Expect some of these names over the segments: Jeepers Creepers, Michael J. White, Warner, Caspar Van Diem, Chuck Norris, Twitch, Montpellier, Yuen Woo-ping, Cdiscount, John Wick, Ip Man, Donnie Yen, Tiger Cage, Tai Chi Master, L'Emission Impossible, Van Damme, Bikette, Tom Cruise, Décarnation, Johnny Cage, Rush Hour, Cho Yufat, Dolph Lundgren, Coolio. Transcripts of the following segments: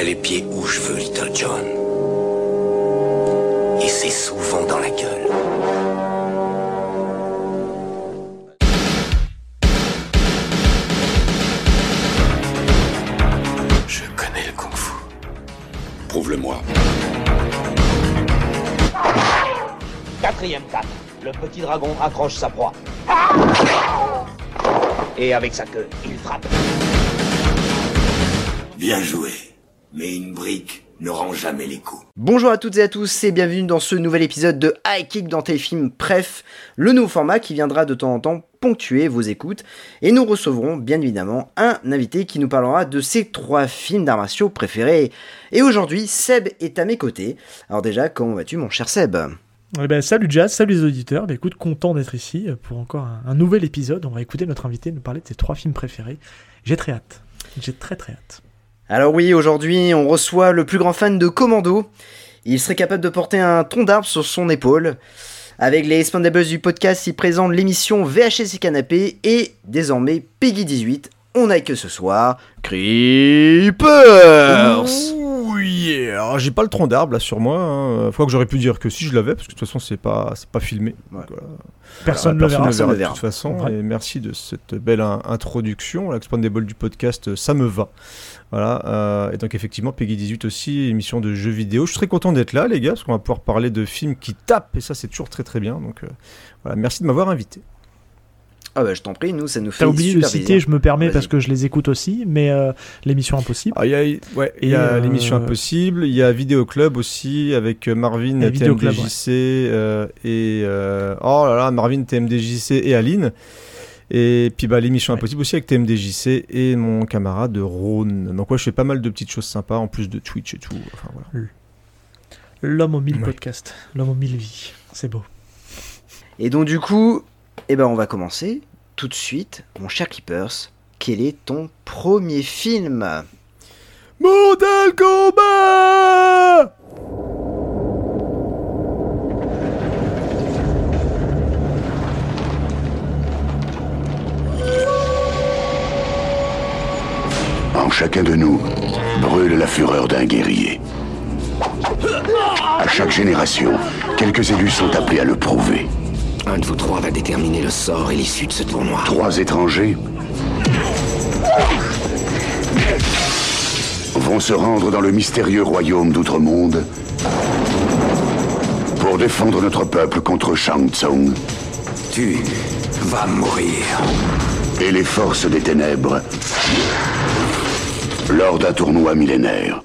mets les pieds où je veux, Little John. Et c'est souvent dans la gueule. Je connais le kung-fu. Prouve-le-moi. Quatrième cap. Le petit dragon accroche sa proie. Et avec sa queue, il frappe. Bien joué, mais une brique ne rend jamais les coups. Bonjour à toutes et à tous et bienvenue dans ce nouvel épisode de High Kick dans Téléfilm. Bref, le nouveau format qui viendra de temps en temps ponctuer vos écoutes. Et nous recevrons bien évidemment un invité qui nous parlera de ses trois films d'arts martiaux préférés. Et aujourd'hui, Seb est à mes côtés. Alors déjà, comment vas-tu mon cher Seb ? Eh ben, salut Jazz, salut les auditeurs, ben, écoute, content d'être ici pour encore un nouvel épisode. On va écouter notre invité nous parler de ses trois films préférés. J'ai très hâte. Alors oui, aujourd'hui on reçoit le plus grand fan de Commando. Il serait capable de porter un tronc d'arbre sur son épaule. Avec les Expendables du podcast, il présente l'émission VHS et Canapé et désormais Peggy 18. On a que ce soir Creepers. Oui, alors j'ai pas le tronc d'arbre là sur moi, hein. Fois que j'aurais pu dire que si je l'avais, parce que de toute façon c'est pas filmé. Ouais. Voilà. Personne ne le verra. De toute façon, ouais. Et merci de cette belle introduction. L'Expandable du podcast, ça me va. Voilà. Et donc effectivement, Peggy 18 aussi, émission de jeux vidéo. Je suis très content d'être là, les gars, parce qu'on va pouvoir parler de films qui tapent, et ça c'est toujours très très bien. Donc voilà, merci de m'avoir invité. Ah bah je t'en prie, nous ça nous fait super plaisir. T'as oublié de citer, je me permets. Vas-y. Parce que je les écoute aussi, mais l'émission Impossible. Ah, il y a l'émission Impossible, il y a Vidéo Club aussi avec Marvin et TMDJC, ouais. Marvin TMDJC et Aline. Et puis bah, l'émission Impossible aussi avec TMDJC et mon camarade Rhône. Donc ouais, je fais pas mal de petites choses sympas en plus de Twitch et tout. Enfin, voilà. L'homme aux 1000 podcasts, l'homme aux 1000 vies, c'est beau. Et donc du coup. Eh ben on va commencer tout de suite, mon cher Keepers, quel est ton premier film ? Mortal Kombat ! En chacun de nous brûle la fureur d'un guerrier. À chaque génération, quelques élus sont appelés à le prouver. Un de vous trois va déterminer le sort et l'issue de ce tournoi. Trois étrangers vont se rendre dans le mystérieux royaume d'Outremonde pour défendre notre peuple contre Shang Tsung. Tu vas mourir. Et les forces des ténèbres lors d'un tournoi millénaire.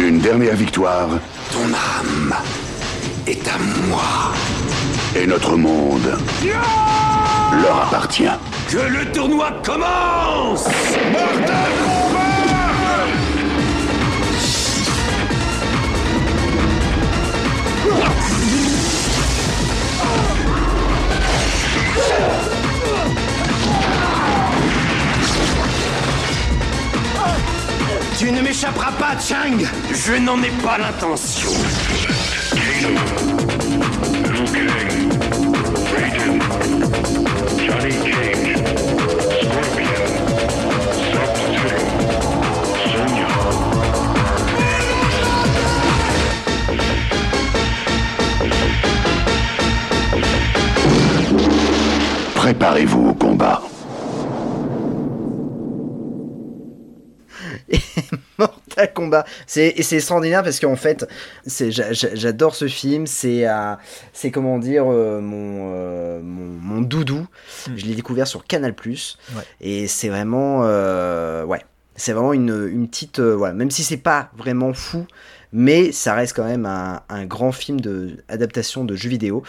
Une dernière victoire. Ton âme est à moi. Et notre monde leur appartient. Que le tournoi commence! Mortal Kombat! Tu ne m'échapperas pas, Chang! Je n'en ai pas l'intention. Liu Kang, Raiden, Johnny Cage, Scorpion, Sub-Zero, Sonya. Préparez-vous au combat. Mortal Kombat, c'est extraordinaire parce qu'en fait, j'adore ce film, c'est comment dire mon doudou. Je l'ai découvert sur Canal+, ouais. Et c'est vraiment c'est vraiment une petite même si c'est pas vraiment fou, mais ça reste quand même un grand film d'adaptation de jeux vidéo.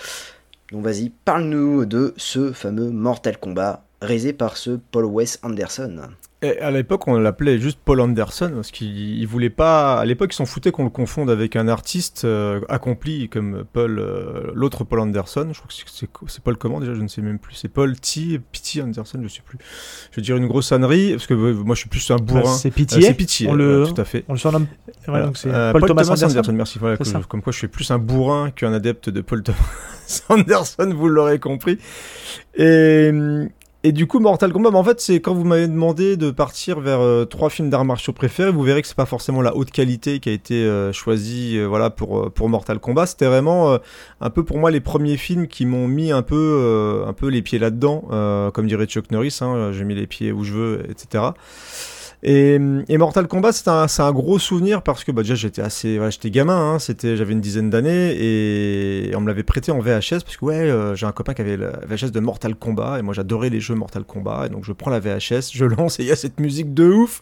Donc vas-y, parle-nous de ce fameux Mortal Kombat réalisé par ce Paul W.S. Anderson. Et à l'époque, on l'appelait juste Paul Anderson parce qu'il voulait pas. À l'époque, ils s'en foutaient qu'on le confonde avec un artiste accompli comme Paul, l'autre Paul Anderson. Je crois que c'est Paul comment déjà, je ne sais même plus. C'est Paul P.T. Anderson, je sais plus. Je veux dire une grosse ânerie parce que moi, je suis plus un bourrin. Bah, c'est P.T. Tout à fait. On le surnomme. Ouais, donc c'est Paul Thomas Anderson. Merci. Voilà, comme quoi, je suis plus un bourrin qu'un adepte de Paul Thomas Anderson. Vous l'aurez compris. Et Et du coup, Mortal Kombat, bah, en fait, c'est quand vous m'avez demandé de partir vers trois films d'arts martiaux préférés, vous verrez que c'est pas forcément la haute qualité qui a été choisie, voilà, pour Mortal Kombat. C'était vraiment un peu pour moi les premiers films qui m'ont mis un peu les pieds là-dedans, comme dirait Chuck Norris, hein, j'ai mis les pieds où je veux, etc. Et Mortal Kombat, c'est un gros souvenir parce que bah, déjà j'étais gamin, hein, j'avais une dizaine d'années et on me l'avait prêté en VHS parce que ouais, j'ai un copain qui avait la VHS de Mortal Kombat et moi j'adorais les jeux Mortal Kombat et donc je prends la VHS, je lance et il y a cette musique de ouf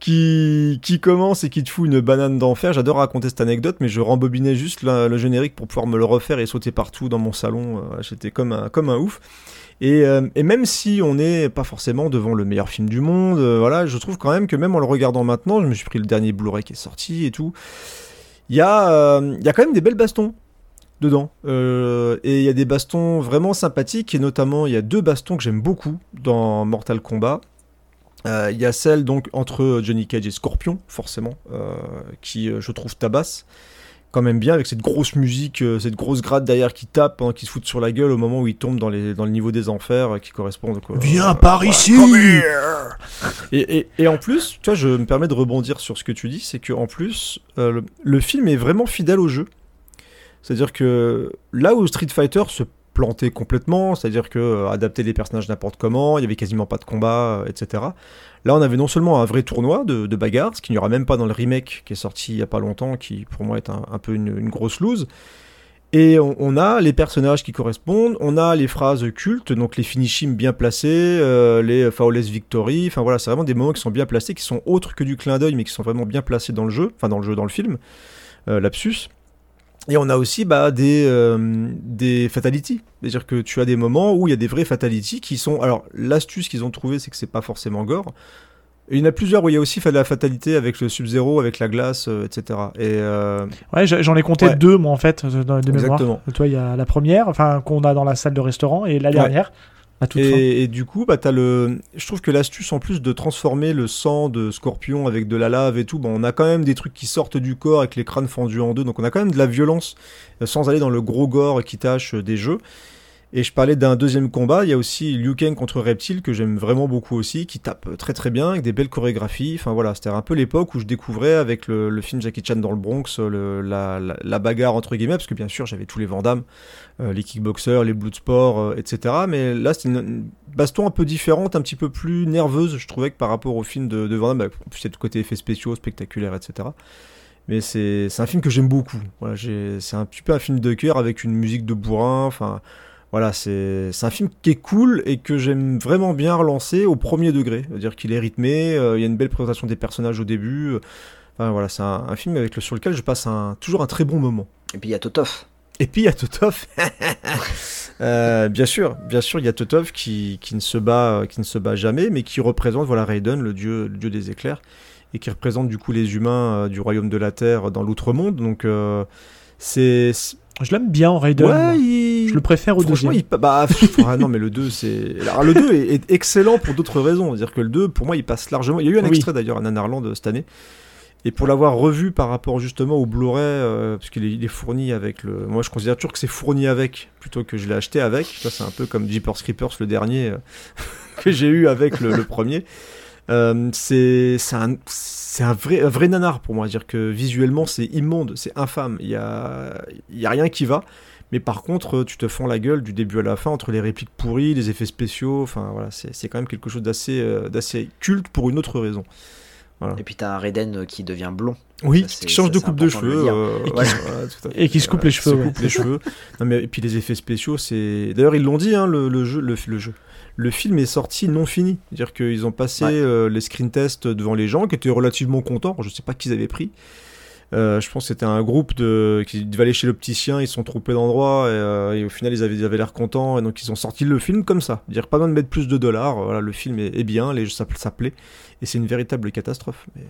qui commence et qui te fout une banane d'enfer. J'adore raconter cette anecdote, mais je rembobinais juste le générique pour pouvoir me le refaire et sauter partout dans mon salon, j'étais comme un ouf. Et même si on n'est pas forcément devant le meilleur film du monde, voilà, je trouve quand même que même en le regardant maintenant, je me suis pris le dernier Blu-ray qui est sorti et tout, il y a quand même des belles bastons dedans, et il y a des bastons vraiment sympathiques, et notamment il y a deux bastons que j'aime beaucoup dans Mortal Kombat. Il y a celle donc entre Johnny Cage et Scorpion, forcément, qui je trouve tabasse quand même bien, avec cette grosse musique, cette grosse gratte derrière qui tape, hein, qui se fout sur la gueule au moment où il tombe dans le niveau des enfers, qui correspond donc, viens par ici. Et en plus, tu vois, je me permets de rebondir sur ce que tu dis, c'est que en plus le film est vraiment fidèle au jeu. C'est-à-dire que là où Street Fighter se plantait complètement, c'est-à-dire que adapter les personnages n'importe comment, il y avait quasiment pas de combat, etc. Là, on avait non seulement un vrai tournoi de bagarre, ce qu'il n'y aura même pas dans le remake qui est sorti il n'y a pas longtemps, qui pour moi est un peu une grosse loose, et on a les personnages qui correspondent, on a les phrases cultes, donc les finishings bien placés, les flawless victory, enfin voilà, c'est vraiment des moments qui sont bien placés, qui sont autres que du clin d'œil, mais qui sont vraiment bien placés dans le jeu, enfin dans le jeu, dans le film, lapsus. Et on a aussi bah, des fatalities, c'est-à-dire que tu as des moments où il y a des vrais fatalities qui sont... Alors, l'astuce qu'ils ont trouvée, c'est que c'est pas forcément gore. Et il y en a plusieurs où il y a aussi de la fatalité avec le Sub-Zero, avec la glace, etc. Ouais, j'en ai compté deux, moi, en fait, de mémoire. Exactement. Toi, il y a la première, enfin, qu'on a dans la salle de restaurant, et la dernière... Ouais. Et du coup, bah, je trouve que l'astuce en plus de transformer le sang de Scorpion avec de la lave et tout, bah, on a quand même des trucs qui sortent du corps avec les crânes fendus en deux, donc on a quand même de la violence sans aller dans le gros gore qui tâche des jeux. Et je parlais d'un deuxième combat, il y a aussi Liu Kang contre Reptile que j'aime vraiment beaucoup aussi, qui tape très très bien, avec des belles chorégraphies. Enfin voilà, c'était un peu l'époque où je découvrais avec le film Jackie Chan dans le Bronx la bagarre entre guillemets, parce que bien sûr j'avais tous les Van Damme, les Kickboxers, les Bloodsport, etc. Mais là c'était une baston un peu différente, un petit peu plus nerveuse, je trouvais, que par rapport au film de Van Damme, bah, en plus il y a tout côté effets spéciaux, spectaculaires, etc. Mais c'est un film que j'aime beaucoup. Voilà, c'est un petit peu un film de cœur avec une musique de bourrin, enfin... Voilà, c'est un film qui est cool et que j'aime vraiment bien relancer au premier degré. C'est-à-dire qu'il est rythmé, il y a une belle présentation des personnages au début. Enfin, voilà, c'est un film sur lequel je passe toujours un très bon moment. Et puis il y a Totov. Bien sûr, il y a Totov qui ne se bat jamais, mais qui représente voilà, Raiden, le dieu des éclairs, et qui représente du coup les humains du royaume de la Terre dans l'outre-monde. Donc je l'aime bien en Raiden. Ouais, je le préfère au deuxième. Non, mais le 2 c'est... Alors, le 2 est excellent pour d'autres raisons. C'est-à-dire que le 2, pour moi, il passe largement... Il y a eu un extrait d'ailleurs à Nanarland cette année. Et pour l'avoir revu par rapport justement au Blu-ray, parce qu'il est fourni avec le... Moi, je considère toujours que c'est fourni avec, plutôt que je l'ai acheté avec. Ça, c'est un peu comme Jeepers Creepers, le dernier, que j'ai eu avec le premier. C'est un vrai nanar pour moi. C'est-à-dire que visuellement c'est immonde, c'est infâme, il y a rien qui va, mais par contre tu te fends la gueule du début à la fin entre les répliques pourries, les effets spéciaux, enfin voilà, c'est quand même quelque chose d'assez culte pour une autre raison. Voilà. Et puis t'as Raiden qui devient blond. Oui, qui change de coupe de cheveux. Et qui se coupe les cheveux. Non, mais, et puis les effets spéciaux, c'est... D'ailleurs, ils l'ont dit, hein, le film est sorti non fini. C'est-à-dire qu'ils ont passé les screen tests devant les gens, qui étaient relativement contents. Je sais pas qui ils avaient pris. Je pense que c'était un groupe qui devait aller chez l'opticien, ils se sont trompés d'endroit, et au final ils avaient l'air contents, et donc ils ont sorti le film comme ça. Dire pas besoin de mettre plus de $, voilà, le film est bien, ça plaît, et c'est une véritable catastrophe. Mais...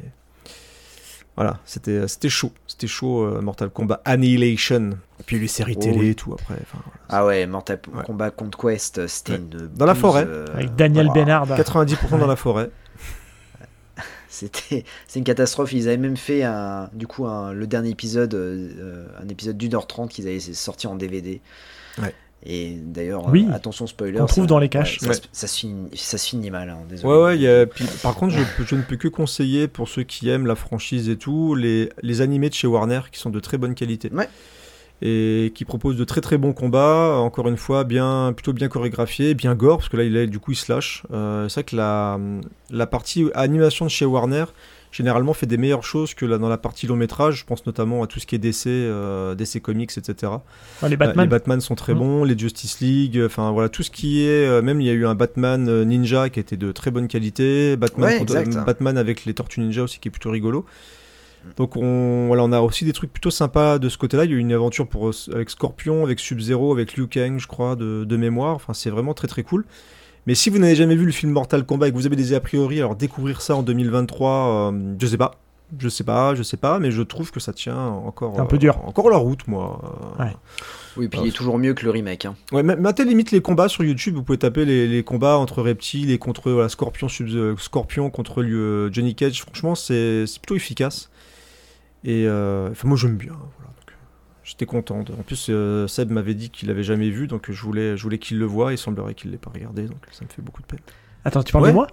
Voilà, c'était chaud, Mortal Kombat Annihilation, et puis les séries télé et tout après. Voilà, Mortal Kombat Conquest, c'était une... Dans la forêt, avec Daniel Bénard. 90% dans la forêt. C'est une catastrophe. Ils avaient même fait le dernier épisode, un épisode d'1h30 qu'ils avaient sorti en DVD. Et d'ailleurs, oui, attention spoiler, on trouve ça, dans les caches. Ouais, ça se finit mal, hein, désolé. Ouais, y a, puis, par contre, je ne peux que conseiller pour ceux qui aiment la franchise et tout, les animés de chez Warner qui sont de très bonne qualité. Ouais. Et qui propose de très très bons combats, encore une fois plutôt bien chorégraphiés, bien gore, parce que là du coup il se lâche. C'est vrai que la partie animation de chez Warner généralement fait des meilleures choses que dans la partie long métrage. Je pense notamment à tout ce qui est DC Comics, etc. Ah, les Batman sont très bons, les Justice League, enfin voilà, tout ce qui est même il y a eu un Batman Ninja qui était de très bonne qualité, Batman avec les Tortues Ninja aussi qui est plutôt rigolo. Donc on a aussi des trucs plutôt sympas de ce côté-là. Il y a eu une aventure avec Scorpion, avec Sub-Zero, avec Liu Kang, je crois, de mémoire. Enfin, c'est vraiment très très cool. Mais si vous n'avez jamais vu le film Mortal Kombat et que vous avez des a priori, alors découvrir ça en 2023, je sais pas, mais je trouve que ça tient encore un peu dur, encore la route, moi. Ouais. Oui, puis il est toujours mieux que le remake. Hein. Ouais, maintenant limite les combats sur YouTube, vous pouvez taper les combats entre Reptile et contre Scorpion contre Johnny Cage. Franchement, c'est plutôt efficace. Et moi j'aime bien, voilà, donc, j'étais content. En plus Seb m'avait dit qu'il l'avait jamais vu, donc je voulais qu'il le voie. Il semblerait qu'il l'ait pas regardé, donc ça me fait beaucoup de peine. Attends, tu parles de moi?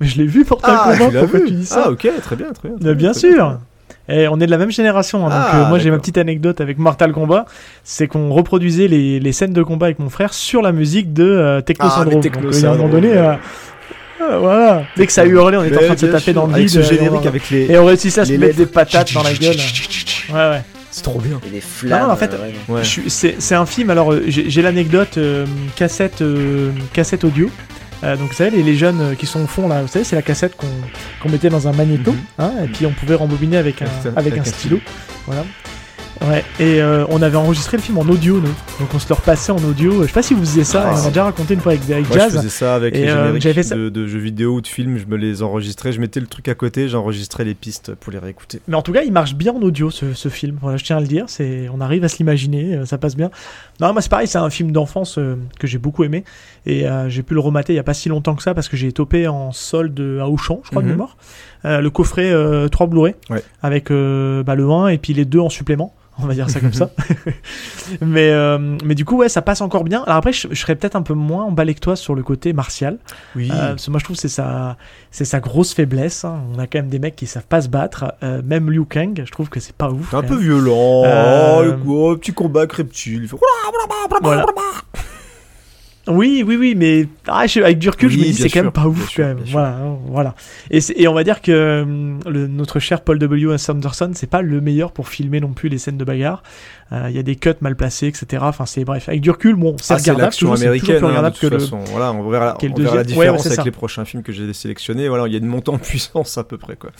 Mais je l'ai vu Mortal Kombat, pourquoi tu dis ça? Ah ok, très bien. Bien sûr. Et on est de la même génération, hein, donc moi j'ai ma petite anecdote avec Mortal Kombat, c'est qu'on reproduisait les scènes de combat avec mon frère sur la musique de Techno Syndrome. À un moment donné. Voilà. Dès que ça hurlait, on était en train de se taper dans le vide. Et on réussissait à se mettre des patates dans la gueule. Ouais. C'est trop bien. Et des flammes. Non, en fait, c'est un film. Alors, j'ai l'anecdote cassette audio. Donc, vous savez, les jeunes qui sont au fond là, vous savez, c'est la cassette qu'on mettait dans un magnéto. Hein, et puis, on pouvait rembobiner avec un stylo. Voilà. Ouais, et on avait enregistré le film en audio, nous. Donc on se le repassait en audio. Je sais pas si vous faisiez ça, on a déjà raconté une fois avec Jazz. Je faisais ça avec les génériques de jeux vidéo ou de films, je me les enregistrais, je mettais le truc à côté, j'enregistrais les pistes pour les réécouter. Mais en tout cas, il marche bien en audio ce film, voilà, je tiens à le dire, on arrive à se l'imaginer, ça passe bien. Non, moi c'est pareil, c'est un film d'enfance que j'ai beaucoup aimé, et j'ai pu le remater il y a pas si longtemps que ça, parce que j'ai topé en solde à Auchan, je crois, de mémoire. Le coffret 3 Blu-ray, avec le 1 et puis les 2 en supplément, on va dire ça comme ça. Mais du coup, ouais, ça passe encore bien. Alors après, je serais peut-être un peu moins emballé que toi sur le côté martial. Oui. Parce que moi, je trouve que c'est sa grosse faiblesse. Hein. On a quand même des mecs qui savent pas se battre. Même Liu Kang, je trouve que c'est pas ouf. C'est un peu violent. Petit combat reptile. Voilà. Oui, mais avec du recul, je me dis c'est quand même pas ouf quand même. Voilà. Et on va dire que notre cher Paul W.S. Anderson, c'est pas le meilleur pour filmer non plus les scènes de bagarre. Il y a des cuts mal placés, etc. Enfin, bref. Avec du recul, bon, c'est regardable. C'est l'action américaine, plus regardable de toute façon. Voilà, on verra la différence avec les prochains films que j'ai sélectionnés. Voilà, il y a une montée en puissance à peu près, quoi.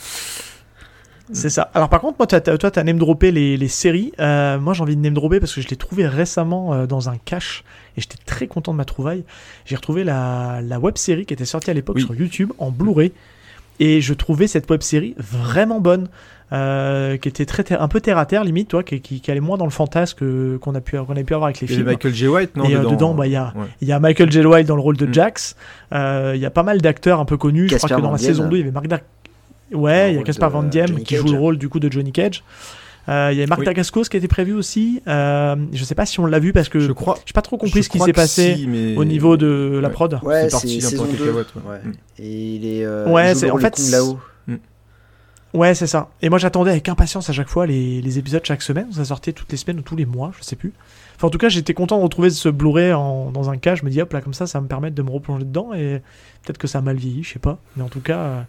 C'est ça. Alors par contre, moi, toi, t'as name-droppé les séries. Moi, j'ai envie de name-dropper parce que je l'ai trouvé récemment dans un cache et j'étais très content de ma trouvaille. J'ai retrouvé la web-série qui était sortie à l'époque sur YouTube en Blu-ray et je trouvais cette web-série vraiment bonne, qui était un peu terre-à-terre limite, toi, qui allait moins dans le fantasque qu'on a pu avoir avec les films. Il y a Michael J. White, non? Et dedans, il y a Michael J. White dans le rôle de Jax. Il y a pas mal d'acteurs un peu connus. Je crois que dans la saison 2, il y avait Mark Dacascos. Ouais, il y a Caspar Van Diem qui joue le rôle du coup de Johnny Cage. Il y a Mark Dacascos qui était prévu aussi. Je sais pas si on l'a vu parce que j'ai pas trop compris ce qui s'est passé au niveau de la prod. Ouais, c'est saison 2. Et il est en fait là-haut. Ouais, c'est ça. Et moi j'attendais avec impatience à chaque fois les épisodes chaque semaine. Ça sortait toutes les semaines ou tous les mois, je sais plus. Enfin, en tout cas, j'étais content de retrouver ce Blu-ray dans un cas. Je me dis hop là, comme ça va me permettre de me replonger dedans et peut-être que ça a mal vieilli, je sais pas. Mais en tout cas.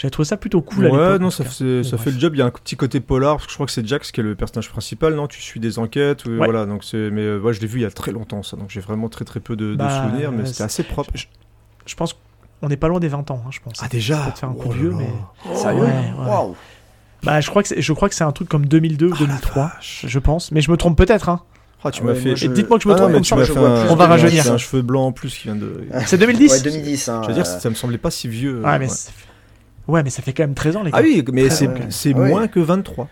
J'avais trouvé ça plutôt cool à l'époque. Ouais, non, ça fait le job. Il y a un petit côté polar, parce que je crois que c'est Jax qui est le personnage principal, non? Tu suis des enquêtes, voilà. Donc je l'ai vu il y a très longtemps, ça. Donc j'ai vraiment très très peu de souvenirs, mais c'était assez propre. Je pense qu'on n'est pas loin des 20 ans, hein, je pense. Ah, déjà? Peut-être faire un coup vieux, mais. Sérieux? Ouais. Wow. Bah, je crois que c'est un truc comme 2002 ou 2003, je pense. Mais je me trompe peut-être, hein. Ah, tu m'as fait. Et dites-moi que je me trompe, on va rajeunir. C'est un cheveu blanc en plus qui vient de. C'est 2010? Ouais, 2010. Je veux dire, ça me semblait pas si vieux. Ouais, mais. Ouais, mais ça fait quand même 13 ans, les gars. Ah oui, mais c'est moins que 23.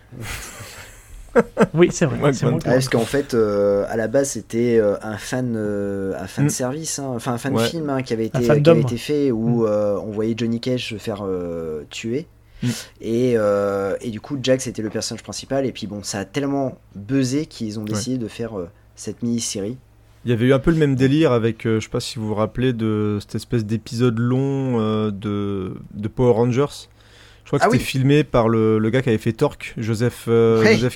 Oui, c'est vrai. Parce qu'en fait, à la base, c'était un fan service, hein. Enfin un fan film, hein, qui avait été fait où on voyait Johnny Cage se faire tuer. Et du coup, Jack, c'était le personnage principal. Et puis bon, ça a tellement buzzé qu'ils ont décidé de faire cette mini-série Il y avait eu un peu le même délire avec, je sais pas si vous vous rappelez de cette espèce d'épisode long de Power Rangers. Je crois que c'était filmé par le gars qui avait fait Torque, Joseph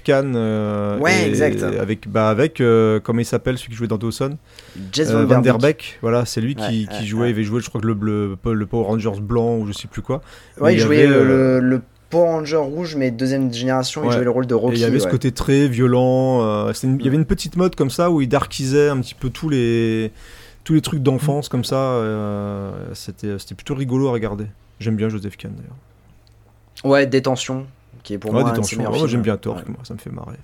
Kahn. Exact. Avec comment il s'appelle, celui qui jouait dans Dawson, Van Der Beek. Voilà, c'est lui qui jouait. Il avait joué, je crois, que le Power Rangers blanc ou je sais plus quoi. Ouais, il jouait le Power Ranger rouge, mais deuxième génération, il jouait le rôle de Rocky. Et il y avait ce côté très violent. Il y avait une petite mode comme ça où il darkisait un petit peu tous les trucs d'enfance comme ça. C'était plutôt rigolo à regarder. J'aime bien Joseph Kahn d'ailleurs. Ouais, Détention, qui est pour moi un film. Oh, j'aime bien Torque, moi, ça me fait marrer.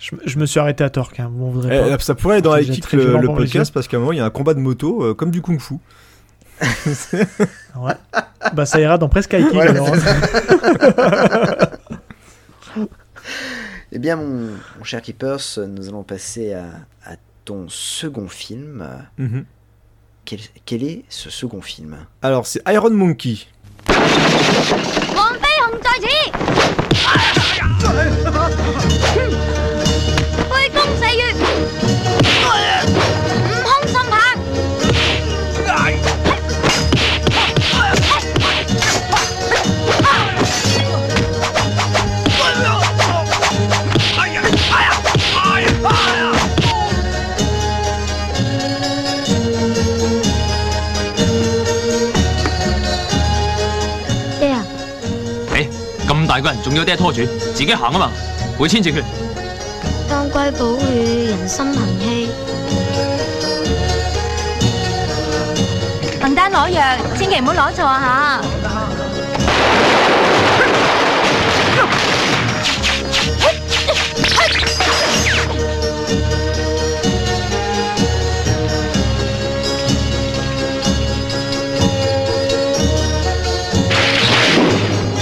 Je me suis arrêté à Torque. Hein. Bon, pas. Ça pourrait être dans la kick le podcast, parce qu'à un moment, il y a un combat de moto, comme du kung-fu. Ouais. Bah, ça ira dans presque High Kick, voilà, alors. Eh bien, mon cher Keepers, nous allons passer à ton second film. Mm-hmm. Quel est ce second film ? Alors, c'est Iron Monkey.仲要爹拖住，自己行啊嘛，會千字訣。當歸寶與人心憑欺。笨蛋攞藥，千祈唔好攞錯啊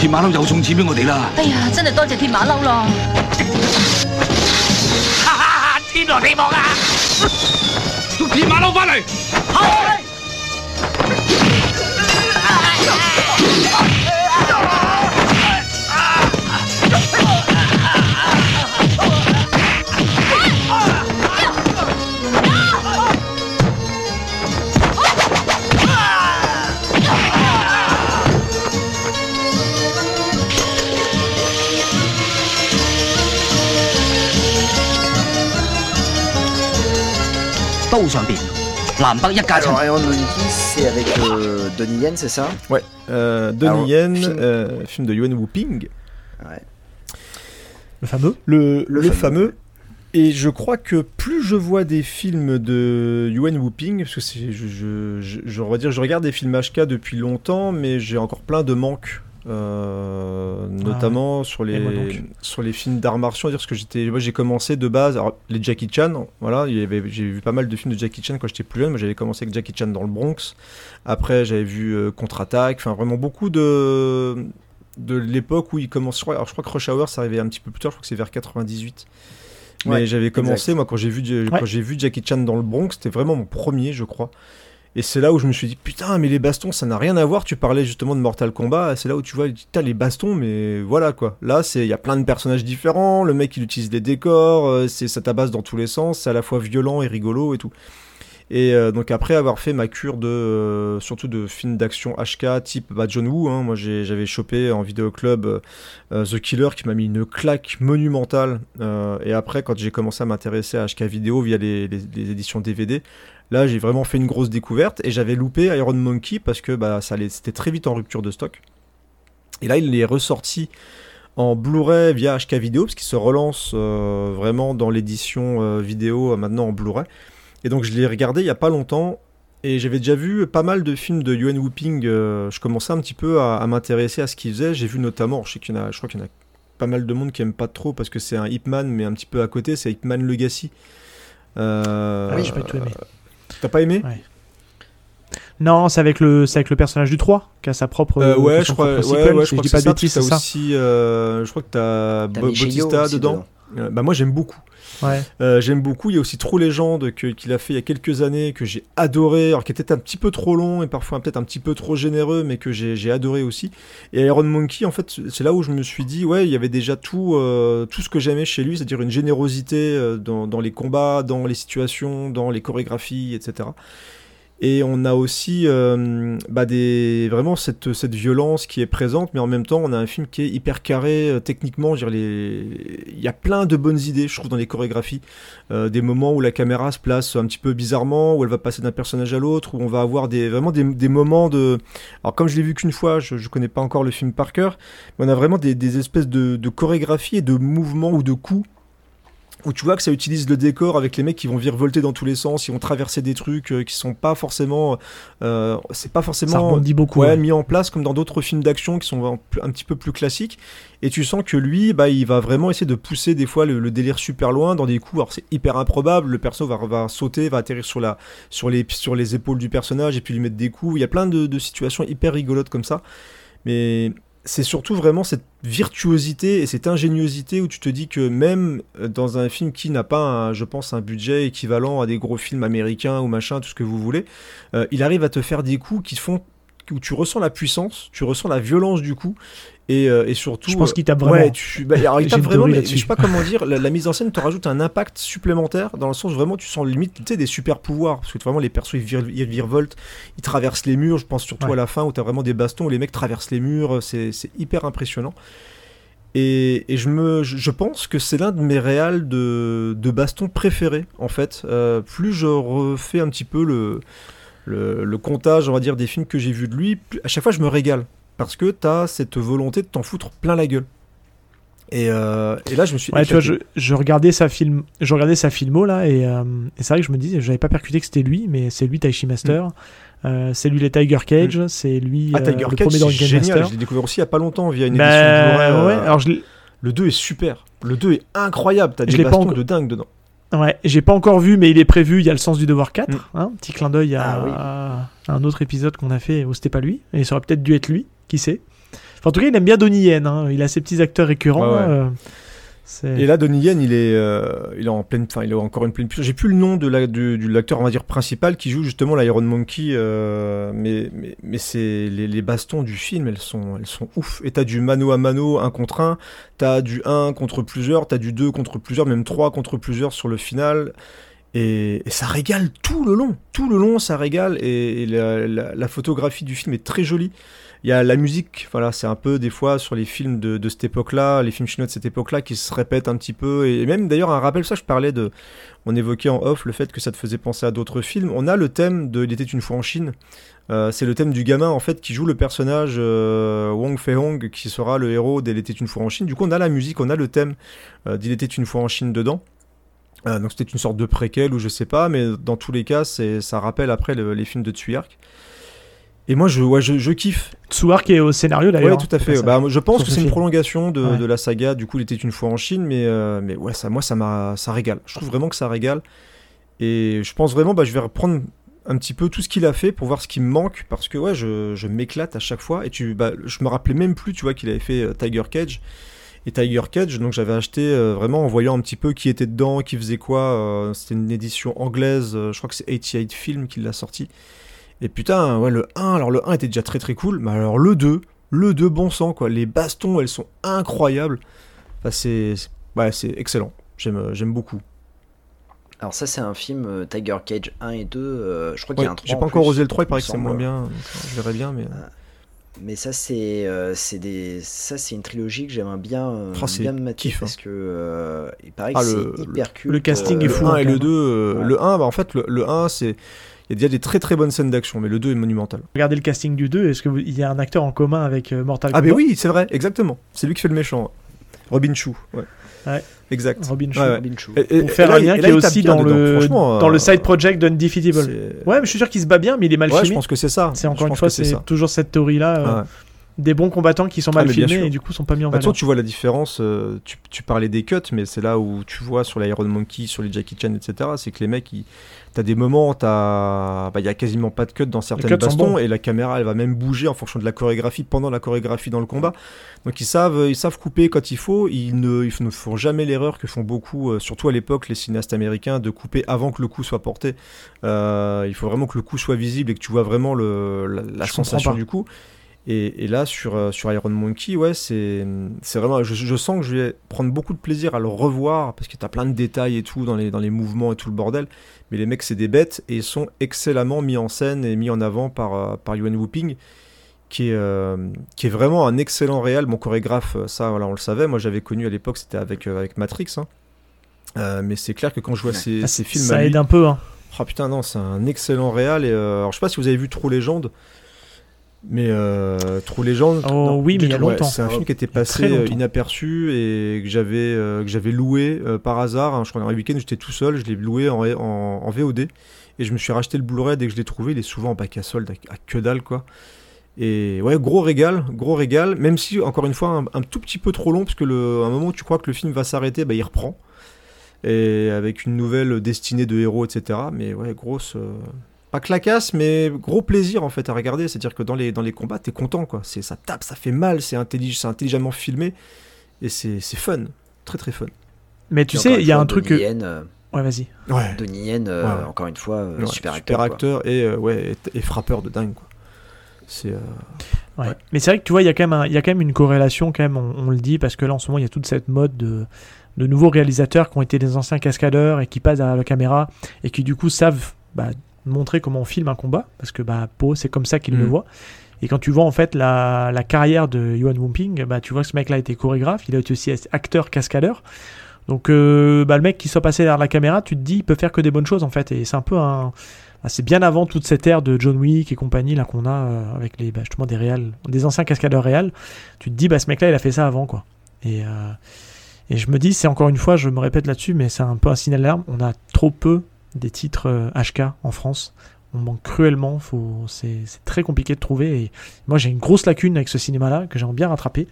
鐵馬騮又送錢俾我哋啦！哎呀，真係多謝鐵馬騮咯！哈哈，天羅地網啊！捉鐵馬騮翻嚟！係。上邊南北一家親。Alors, Iron Monkey, c'est avec Donnie Yen, c'est ça ? Ouais. Donnie Yen, film de Yuen Woo-ping. Ouais. Le fameux. Le fameux. Et je crois que plus je vois des films de Yuen Woo-ping, parce que je regarde des films HK depuis longtemps, mais j'ai encore plein de manques. Notamment sur les films d'arts martiaux, dire que j'ai commencé de base, alors, les Jackie Chan, voilà, j'ai vu pas mal de films de Jackie Chan quand j'étais plus jeune. Moi, j'avais commencé avec Jackie Chan dans le Bronx. Après, j'avais vu Contre-Attaque, enfin vraiment beaucoup de l'époque où il commence. Alors, je crois que Rush Hour, ça arrivait un petit peu plus tard. Je crois que c'est vers 98. Mais j'avais commencé, moi, quand j'ai vu Jackie Chan dans le Bronx, c'était vraiment mon premier, je crois. Et c'est là où je me suis dit, putain, mais les bastons, ça n'a rien à voir. Tu parlais justement de Mortal Kombat, c'est là où tu vois, putain, les bastons, mais voilà quoi. Là, il y a plein de personnages différents, le mec, il utilise des décors, ça tabasse dans tous les sens, c'est à la fois violent et rigolo et tout. Et donc après avoir fait ma cure surtout de films d'action HK type John Woo, hein, moi j'avais chopé en vidéoclub The Killer qui m'a mis une claque monumentale. Et après, quand j'ai commencé à m'intéresser à HK vidéo via les éditions DVD, là, j'ai vraiment fait une grosse découverte et j'avais loupé Iron Monkey parce que c'était très vite en rupture de stock. Et là, il est ressorti en Blu-ray via HK Vidéo parce qu'il se relance vraiment dans l'édition vidéo maintenant en Blu-ray. Et donc, je l'ai regardé il n'y a pas longtemps et j'avais déjà vu pas mal de films de Yuen Woo-ping. Je commençais un petit peu à m'intéresser à ce qu'il faisait. J'ai vu notamment, je crois qu'il y en a pas mal de monde qui n'aime pas trop parce que c'est un Ip Man, mais un petit peu à côté, c'est Ip Man Legacy. Oui, j'ai pas tout aimé. T'as pas aimé ? Ouais. Non, c'est avec le personnage du 3 qui a sa propre. Ouais, je crois que c'est ça. Je crois que t'as Bautista dedans. bah moi j'aime beaucoup. Ouais. J'aime beaucoup. Il y a aussi True Legend qu'il a fait il y a quelques années, que j'ai adoré, alors qui était un petit peu trop long et parfois peut-être un petit peu trop généreux, mais que j'ai adoré aussi. Et Iron Monkey, en fait, c'est là où je me suis dit, ouais, il y avait déjà tout ce que j'aimais chez lui, c'est-à-dire une générosité dans les combats, dans les situations, dans les chorégraphies, etc. Et on a aussi vraiment cette violence qui est présente, mais en même temps, on a un film qui est hyper carré techniquement. Je veux dire, il y a plein de bonnes idées, je trouve, dans les chorégraphies. Des moments où la caméra se place un petit peu bizarrement, où elle va passer d'un personnage à l'autre, où on va avoir des moments de... Alors, comme je l'ai vu qu'une fois, je connais pas encore le film par cœur, mais on a vraiment des espèces de chorégraphies et de mouvements ou de coups, où tu vois que ça utilise le décor avec les mecs qui vont virevolter dans tous les sens, ils vont traverser des trucs qui sont pas forcément c'est pas forcément ça rebondit beaucoup, mis en place comme dans d'autres films d'action qui sont un petit peu plus classiques, et tu sens que lui il va vraiment essayer de pousser des fois le délire super loin dans des coups. Alors c'est hyper improbable, le perso va sauter, va atterrir sur les épaules du personnage et puis lui mettre des coups. Il y a plein de situations hyper rigolotes comme ça, mais c'est surtout vraiment cette virtuosité et cette ingéniosité où tu te dis que même dans un film qui n'a pas, je pense, un budget équivalent à des gros films américains ou machin, tout ce que vous voulez, il arrive à te faire des coups qui font... où tu ressens la puissance, tu ressens la violence du coup, et surtout... Je pense qu'il tape vraiment. Ouais, alors il tape vraiment, mais je sais pas comment dire, la mise en scène te rajoute un impact supplémentaire, dans le sens où vraiment tu sens limite, tu sais, des super pouvoirs, parce que vraiment les persos ils virevoltent, ils traversent les murs, je pense surtout à la fin où t'as vraiment des bastons, où les mecs traversent les murs, c'est hyper impressionnant. Et je pense que c'est l'un de mes réals de baston préférés, en fait. Plus je refais un petit peu le comptage, on va dire, des films que j'ai vus de lui, à chaque fois je me régale, parce que t'as cette volonté de t'en foutre plein la gueule. Et là je me suis éclaté. Tu vois, je regardais sa filmo là, et c'est vrai que je me disais, j'avais pas percuté que c'était lui, mais c'est lui Tai Chi Master, c'est lui les Tiger Cage, c'est lui Tiger le Cage, premier Dragon Master. Génial, je l'ai découvert aussi il y a pas longtemps via une émission de Blu-ray. Alors le 2 est super, le 2 est incroyable, t'as des bastons de dingue dedans. Ouais, j'ai pas encore vu, mais il est prévu. Il y a Le Sens du Devoir 4, petit clin d'œil à un autre épisode qu'on a fait où c'était pas lui, et ça aurait peut-être dû être lui, qui sait. Enfin, en tout cas, il aime bien Donnie Yen, il a ses petits acteurs récurrents. Ah ouais. Et là, Donnie Yen, il est encore une pleine puissance. J'ai plus le nom de l'acteur, on va dire, principal qui joue justement l'Iron Monkey, mais c'est les bastons du film, elles sont ouf. Et t'as du mano à mano, 1 contre 1, t'as du 1 contre plusieurs, t'as du 2 contre plusieurs, même 3 contre plusieurs sur le final. Et ça régale tout le long ça régale, et la photographie du film est très jolie. Il y a la musique, voilà, c'est un peu des fois sur les films de cette époque-là, les films chinois de cette époque-là qui se répètent un petit peu, et même d'ailleurs un rappel, ça je parlais de, on évoquait en off le fait que ça te faisait penser à d'autres films. On a le thème de Il était une fois en Chine, c'est le thème du gamin en fait qui joue le personnage Wong Fei-Hong qui sera le héros d'Il était une fois en Chine. Du coup on a la musique, on a le thème d'Il était une fois en Chine dedans. Donc c'était une sorte de préquel ou je sais pas, mais dans tous les cas ça rappelle après les films de Tsui-Hark. Et moi je kiffe. Tsui-Hark est au scénario d'ailleurs. Ouais, tout à fait. Je pense que c'est une prolongation de la saga. Du coup, Il était une fois en Chine, mais ouais, ça régale. Je trouve vraiment que ça régale. Et je pense vraiment, je vais reprendre un petit peu tout ce qu'il a fait pour voir ce qui me manque, parce que ouais, je m'éclate à chaque fois. Et je me rappelais même plus, tu vois, qu'il avait fait Tiger Cage. Et Tiger Cage, donc j'avais acheté vraiment en voyant un petit peu qui était dedans, qui faisait quoi. C'était une édition anglaise, je crois que c'est 88 Films qui l'a sorti. Et putain, ouais, le 1 était déjà très très cool, mais alors le 2, bon sang quoi. Les bastons, elles sont incroyables. Enfin, c'est excellent. J'aime beaucoup. Alors ça c'est un film Tiger Cage 1 et 2, je crois qu'il y a un 3. J'ai pas encore osé le 3, il paraît que c'est moins bien. Je verrai bien, mais... Mais ça c'est une trilogie que j'aimerais bien me mater, parce que il paraît que c'est hyper cool. Le casting est fou. Le 1 et le 2, le 1 en fait le 1 c'est... Il y a déjà des très très bonnes scènes d'action, mais le 2 est monumental. Regardez le casting du 2, est-ce qu'il y a un acteur en commun avec Mortal Kombat ? Ah ben oui, c'est vrai, exactement. C'est lui qui fait le méchant. Robin Chu, ouais. Exact. Robin Chu. Et, pour faire un lien qui est aussi dans le side project d'Undefeatable. Ouais, mais je suis sûr qu'il se bat bien, mais il est mal filmé. Je pense que c'est ça. C'est encore une fois, c'est toujours cette théorie-là. des bons combattants qui sont mal filmés et du coup sont pas mis en valeur. Tu vois la différence, tu parlais des cuts, mais c'est là où tu vois sur l'Iron Monkey, sur les Jackie Chan, etc. C'est que les mecs, t'as des moments, il y a quasiment pas de cuts dans certaines bastons et la caméra elle va même bouger en fonction de la chorégraphie pendant la chorégraphie dans le combat. Donc ils savent couper quand il faut, ils ne font jamais l'erreur que font beaucoup, surtout à l'époque, les cinéastes américains, de couper avant que le coup soit porté. Il faut vraiment que le coup soit visible et que tu vois vraiment la sensation du coup. Et là sur Iron Monkey, ouais, c'est vraiment, je sens que je vais prendre beaucoup de plaisir à le revoir parce que t'as plein de détails et tout dans les mouvements et tout le bordel, mais les mecs c'est des bêtes et ils sont excellemment mis en scène et mis en avant par Yuen Woo-ping qui est vraiment un excellent réel, mon chorégraphe, ça voilà, on le savait, moi j'avais connu à l'époque, c'était avec Matrix, hein. Mais c'est clair que quand je vois ces films, ça aide un peu, hein. Oh putain non, c'est un excellent réel et alors je sais pas si vous avez vu True Legend. Mais True Legend, oui, mais il y a longtemps. C'est un film qui était passé inaperçu et que j'avais loué par hasard. Hein, je crois un week-end, j'étais tout seul, je l'ai loué en VOD et je me suis racheté le Blu-ray dès que je l'ai trouvé. Il est souvent en bac à solde à que dalle quoi. Et ouais, gros régal. Même si encore une fois un tout petit peu trop long parce que à un moment où tu crois que le film va s'arrêter, bah il reprend et avec une nouvelle destinée de héros, etc. Mais ouais, grosse. Pas clacasse, mais gros plaisir en fait à regarder. C'est-à-dire que dans les combats, t'es content quoi. Ça tape, ça fait mal, c'est intelligemment filmé et c'est fun, très très fun. Mais tu sais, il y a un truc que. Ouais, vas-y. Ouais. Donnie Yen, ouais. Encore une fois, ouais, super acteur quoi. et frappeur de dingue quoi. C'est. Ouais. Mais c'est vrai que tu vois, il y a quand même une corrélation quand même. On le dit parce que là en ce moment, il y a toute cette mode de nouveaux réalisateurs qui ont été des anciens cascadeurs et qui passent à la caméra et qui du coup savent. Montrer comment on filme un combat parce que Po, c'est comme ça qu'il le voit et quand tu vois en fait la carrière de Yuen Woo-ping, tu vois que ce mec là était chorégraphe, il a été aussi acteur cascadeur, donc le mec qui soit passé derrière la caméra, tu te dis il peut faire que des bonnes choses en fait, et c'est un peu c'est bien avant toute cette ère de John Wick et compagnie là qu'on a avec les justement des anciens cascadeurs réels, tu te dis ce mec là il a fait ça avant quoi, et je me dis, c'est encore une fois, je me répète là-dessus, mais c'est un peu un signal d'alarme, on a trop peu des titres HK en France, on manque cruellement, c'est très compliqué de trouver, et moi j'ai une grosse lacune avec ce cinéma là que j'aimerais bien rattraper,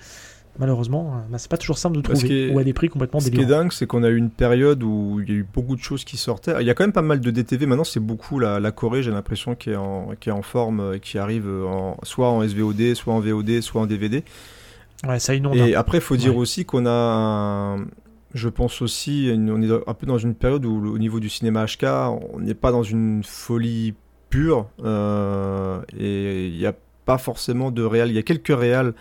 malheureusement c'est pas toujours simple de trouver, ou à des prix complètement délirants. Ce qui est dingue, c'est qu'on a eu une période où il y a eu beaucoup de choses qui sortaient, il y a quand même pas mal de DTV maintenant, c'est beaucoup la Corée, j'ai l'impression qui est en forme, qui arrive soit en SVOD, soit en VOD, soit en DVD, ouais, ça inonde, et après faut dire aussi qu'on a je pense aussi, on est un peu dans une période où au niveau du cinéma HK, on n'est pas dans une folie pure et il n'y a pas forcément de réal. Il y a quelques réals,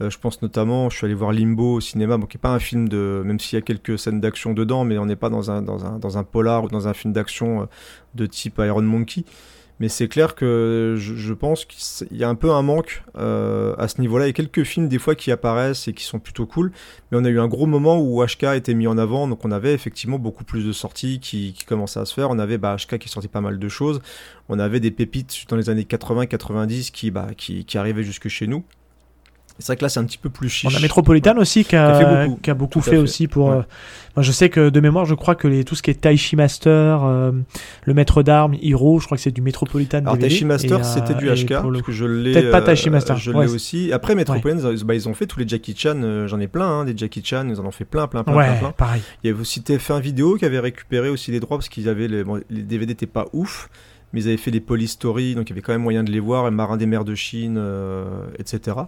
je pense notamment, je suis allé voir Limbo au cinéma, bon, qui n'est pas un film de... Même s'il y a quelques scènes d'action dedans, mais on n'est pas dans un polar ou dans un film d'action de type Iron Monkey. Mais c'est clair que je pense qu'il y a un peu un manque à ce niveau-là. Il y a quelques films des fois qui apparaissent et qui sont plutôt cool. Mais on a eu un gros moment où HK était mis en avant. Donc on avait effectivement beaucoup plus de sorties qui commençaient à se faire. On avait HK qui sortait pas mal de choses. On avait des pépites dans les années 80-90 qui arrivaient jusque chez nous. C'est vrai que là c'est un petit peu plus chiche. On a Metropolitan aussi qui a beaucoup fait aussi pour... Ouais. Moi je sais que de mémoire je crois que tout ce qui est Tai Chi Master, le maître d'armes, Hiro, je crois que c'est du Metropolitan. Alors DVD, Tai Chi Master et, c'était du HK, parce que je l'ai... Peut-être pas Tai Chi Master. Je l'ai aussi. Après Metropolitan, ils ont fait tous les Jackie Chan, j'en ai plein, hein, des Jackie Chan, ils en ont fait plein. Pareil. Il y avait aussi TF1 Vidéo qui avait récupéré aussi les droits parce qu'ils avaient... les DVD n'étaient pas ouf. Mais ils avaient fait les Police Story, donc il y avait quand même moyen de les voir, et Marin des mers de Chine, etc.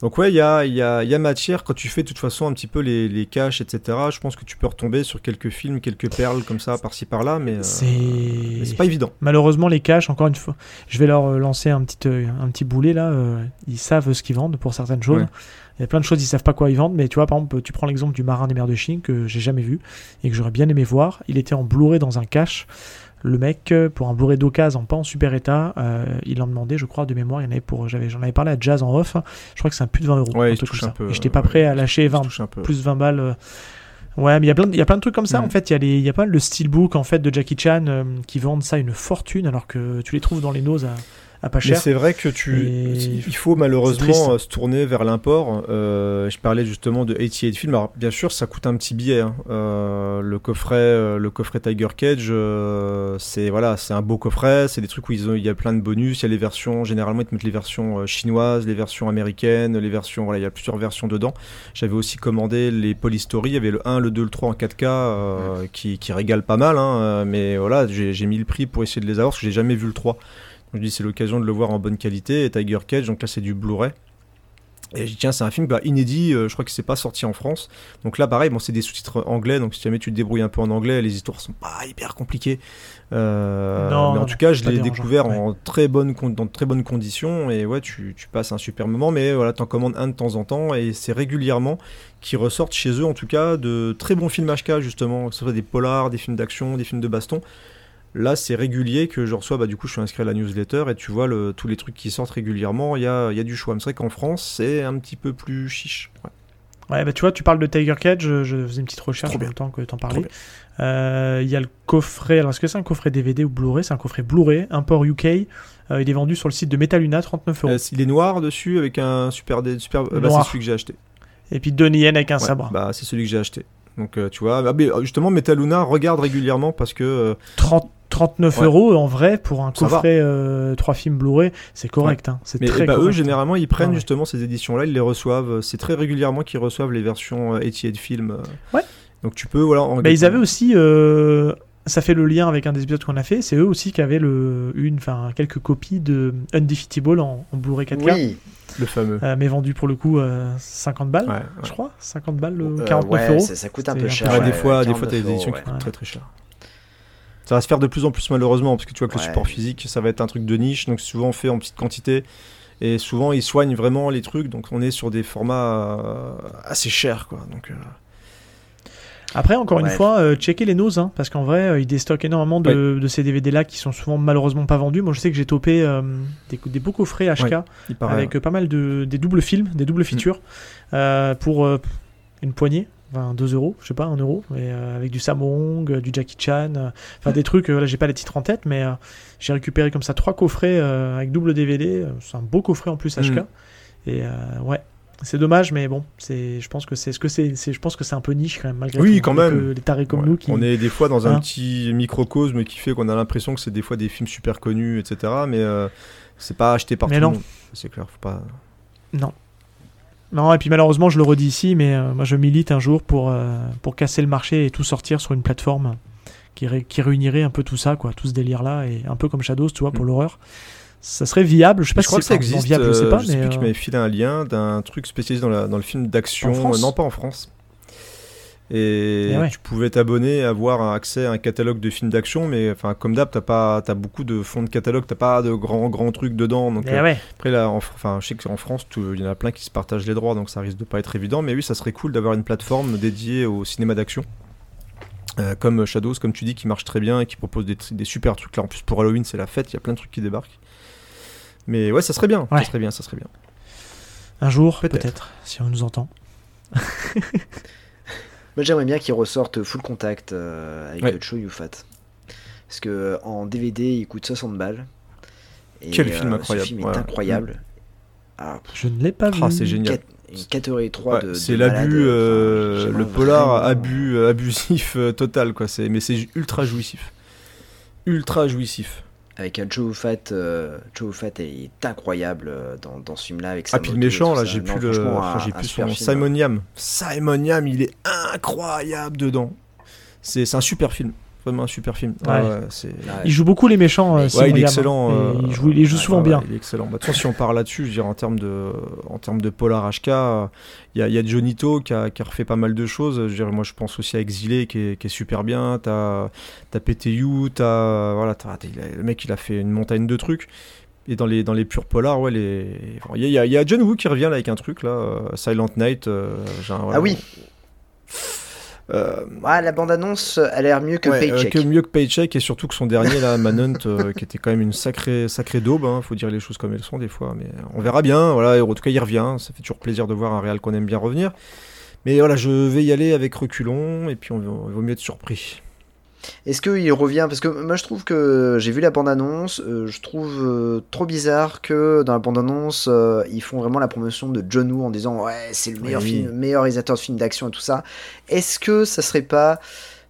Donc ouais, il y a matière, quand tu fais de toute façon un petit peu les caches, etc., je pense que tu peux retomber sur quelques films, quelques perles comme ça, par-ci, par-là, mais c'est pas évident. Malheureusement, les caches, encore une fois, je vais leur lancer un petit boulet, là, ils savent ce qu'ils vendent pour certaines choses. Ouais. Il y a plein de choses, ils savent pas quoi ils vendent, mais tu vois, par exemple, tu prends l'exemple du Marin des mers de Chine, que j'ai jamais vu, et que j'aurais bien aimé voir, il était en Blu-ray dans un cache. Le mec, pour un bourré d'occasion, pas en super état, il en demandait, je crois, de mémoire, il y en avait j'en avais parlé à Jazz en off, je crois que c'est un plus de 20 euros. Ouais, et j'étais pas prêt à lâcher 20 balles. Ouais, mais il y a plein de trucs comme ça, en fait. Il y a pas mal de steelbook, en fait, de Jackie Chan, qui vendent ça une fortune, alors que tu les trouves dans les noses à à pas cher. Mais c'est vrai que il faut malheureusement se tourner vers l'import. Je parlais justement de 88 Films. Alors bien sûr, ça coûte un petit billet. Hein. Le coffret Tiger Cage, c'est un beau coffret. C'est des trucs où il y a plein de bonus. Il y a les versions. Généralement, ils te mettent les versions chinoises, les versions américaines, les versions. Voilà, il y a plusieurs versions dedans. J'avais aussi commandé les Polystory. Il y avait le 1, le 2, le 3 en 4K qui régale pas mal. Hein. Mais voilà, j'ai mis le prix pour essayer de les avoir parce que j'ai jamais vu le 3. Je dis c'est l'occasion de le voir en bonne qualité. Et Tiger Cage, donc là c'est du Blu-ray. Et je dis tiens, c'est un film inédit, je crois que c'est pas sorti en France. Donc là pareil, bon, c'est des sous-titres anglais, donc si jamais tu te débrouilles un peu en anglais, les histoires sont pas hyper compliquées. Mais en tout cas, je l'ai découvert en dans de très bonnes conditions. Et ouais, tu passes un super moment, mais voilà, t'en commandes un de temps en temps. Et c'est régulièrement qu'ils ressortent chez eux, en tout cas, de très bons films HK justement, que ce soit des polars, des films d'action, des films de baston. Là, c'est régulier que je reçois, du coup, je suis inscrit à la newsletter et tu vois tous les trucs qui sortent régulièrement, il y a du choix. Mais c'est vrai qu'en France, c'est un petit peu plus chiche. Ouais, tu vois, tu parles de Tiger Cage, je faisais une petite recherche en même temps que t'en parlais. Il y a le coffret, alors est-ce que c'est un coffret DVD ou Blu-ray ? C'est un coffret Blu-ray, import UK, il est vendu sur le site de Metaluna, 39€. Il est noir dessus avec un super c'est celui que j'ai acheté. Et puis Donnie Yen avec un sabre. C'est celui que j'ai acheté. Donc tu vois, justement Metaluna regarde régulièrement parce que 39€ en vrai pour un coffret 3 films Blu-ray, c'est correct. Ouais. Hein, c'est très correct. Eux généralement ils prennent justement ces éditions-là, ils les reçoivent. C'est très régulièrement qu'ils reçoivent les versions 88 Films. Ouais. Donc tu peux ils avaient aussi. Ça fait le lien avec un des épisodes qu'on a fait. C'est eux aussi qui avaient quelques copies de Undefeatable en Blu-ray 4K. Oui, le fameux. Mais vendu pour le coup 50 balles, je crois. 50 balles, 49€. Ça coûte un peu cher. Des fois, t'as des éditions qui coûtent très très cher. Ça va se faire de plus en plus malheureusement, parce que tu vois que le support physique, ça va être un truc de niche, donc souvent fait en petite quantité. Et souvent, ils soignent vraiment les trucs, donc on est sur des formats assez chers, quoi. Donc... Après, encore une fois, checker les noses, hein, parce qu'en vrai, ils déstockent énormément de ces DVD-là qui sont souvent malheureusement pas vendus. Moi, je sais que j'ai topé des beaux coffrets HK avec pas mal des doubles films, des doubles features pour une poignée. 2€, je sais pas, 1€, mais avec du Samong, du Jackie Chan, des trucs, là j'ai pas les titres en tête, mais j'ai récupéré comme ça 3 coffrets avec double DVD, c'est un beau coffret en plus HK, et c'est dommage, mais bon, je pense que c'est un peu niche quand même, malgré tout, même. Les tarés comme nous qui... On est des fois dans un petit microcosme qui fait qu'on a l'impression que c'est des fois des films super connus, etc., mais c'est pas acheté par tout le monde, c'est clair, faut pas... Non, et puis malheureusement, je le redis ici, mais moi je milite un jour pour casser le marché et tout sortir sur une plateforme qui réunirait un peu tout ça, quoi, tout ce délire-là, et un peu comme Shadows, tu vois, pour l'horreur. Ça serait viable, je sais pas si ça existe, viable, je sais pas. Je sais plus qui m'avait filé un lien d'un truc spécialisé dans le film d'action, non pas en France. Et tu pouvais t'abonner, avoir accès à un catalogue de films d'action, mais enfin comme d'hab, t'as beaucoup de fonds de catalogue, t'as pas de grands trucs dedans. Donc après là, je sais qu'en France, il y en a plein qui se partagent les droits, donc ça risque de pas être évident. Mais oui, ça serait cool d'avoir une plateforme dédiée au cinéma d'action, comme Shadows, comme tu dis, qui marche très bien et qui propose des super trucs. Là, en plus pour Halloween, c'est la fête, il y a plein de trucs qui débarquent. Mais ouais, ça serait bien. Un jour, peut-être si on nous entend. Moi, j'aimerais bien qu'ils ressortent Full Contact avec le Cho Yufat. Parce qu'en DVD, il coûte 60 balles. Et, quel film incroyable. Ce film est incroyable. Ah, je ne l'ai pas vu. C'est génial. 4,3€ de c'est de l'abus, le polar abusif total. Quoi. Mais c'est ultra jouissif. Ultra jouissif. Avec Joe Fat, est incroyable dans ce film-là avec sa moto. Ah puis le méchant là, j'ai plus son nom. Simon Yam. Simon Yam, il est incroyable dedans. C'est un super film, vraiment un super film. Ouais. Il joue beaucoup les méchants. Simon il est excellent. Il joue souvent bien. Il est excellent. De toute façon, si on parle là-dessus, je dirais en termes de polar HK, il y a Johnny To qui a refait pas mal de choses. Je dirais, moi je pense aussi à Exilé qui est super bien. T'as PTU, le mec il a fait une montagne de trucs. Et dans les purs polars, il y a John Woo qui revient là avec un truc là, Silent Night. La bande-annonce a l'air mieux que Paycheck. Et surtout que son dernier là, Manhunt, qui était quand même une sacrée daube, hein, faut dire les choses comme elles sont des fois, mais on verra bien. Voilà, en tout cas il revient, ça fait toujours plaisir de voir un réal qu'on aime bien revenir. Mais voilà, je vais y aller avec reculons et puis on vaut mieux être surpris. Est-ce qu'il revient, parce que moi je trouve que j'ai vu la bande-annonce, je trouve trop bizarre que dans la bande-annonce ils font vraiment la promotion de John Woo en disant ouais c'est le meilleur, film, meilleur réalisateur de films d'action et tout ça. Est-ce que ça serait pas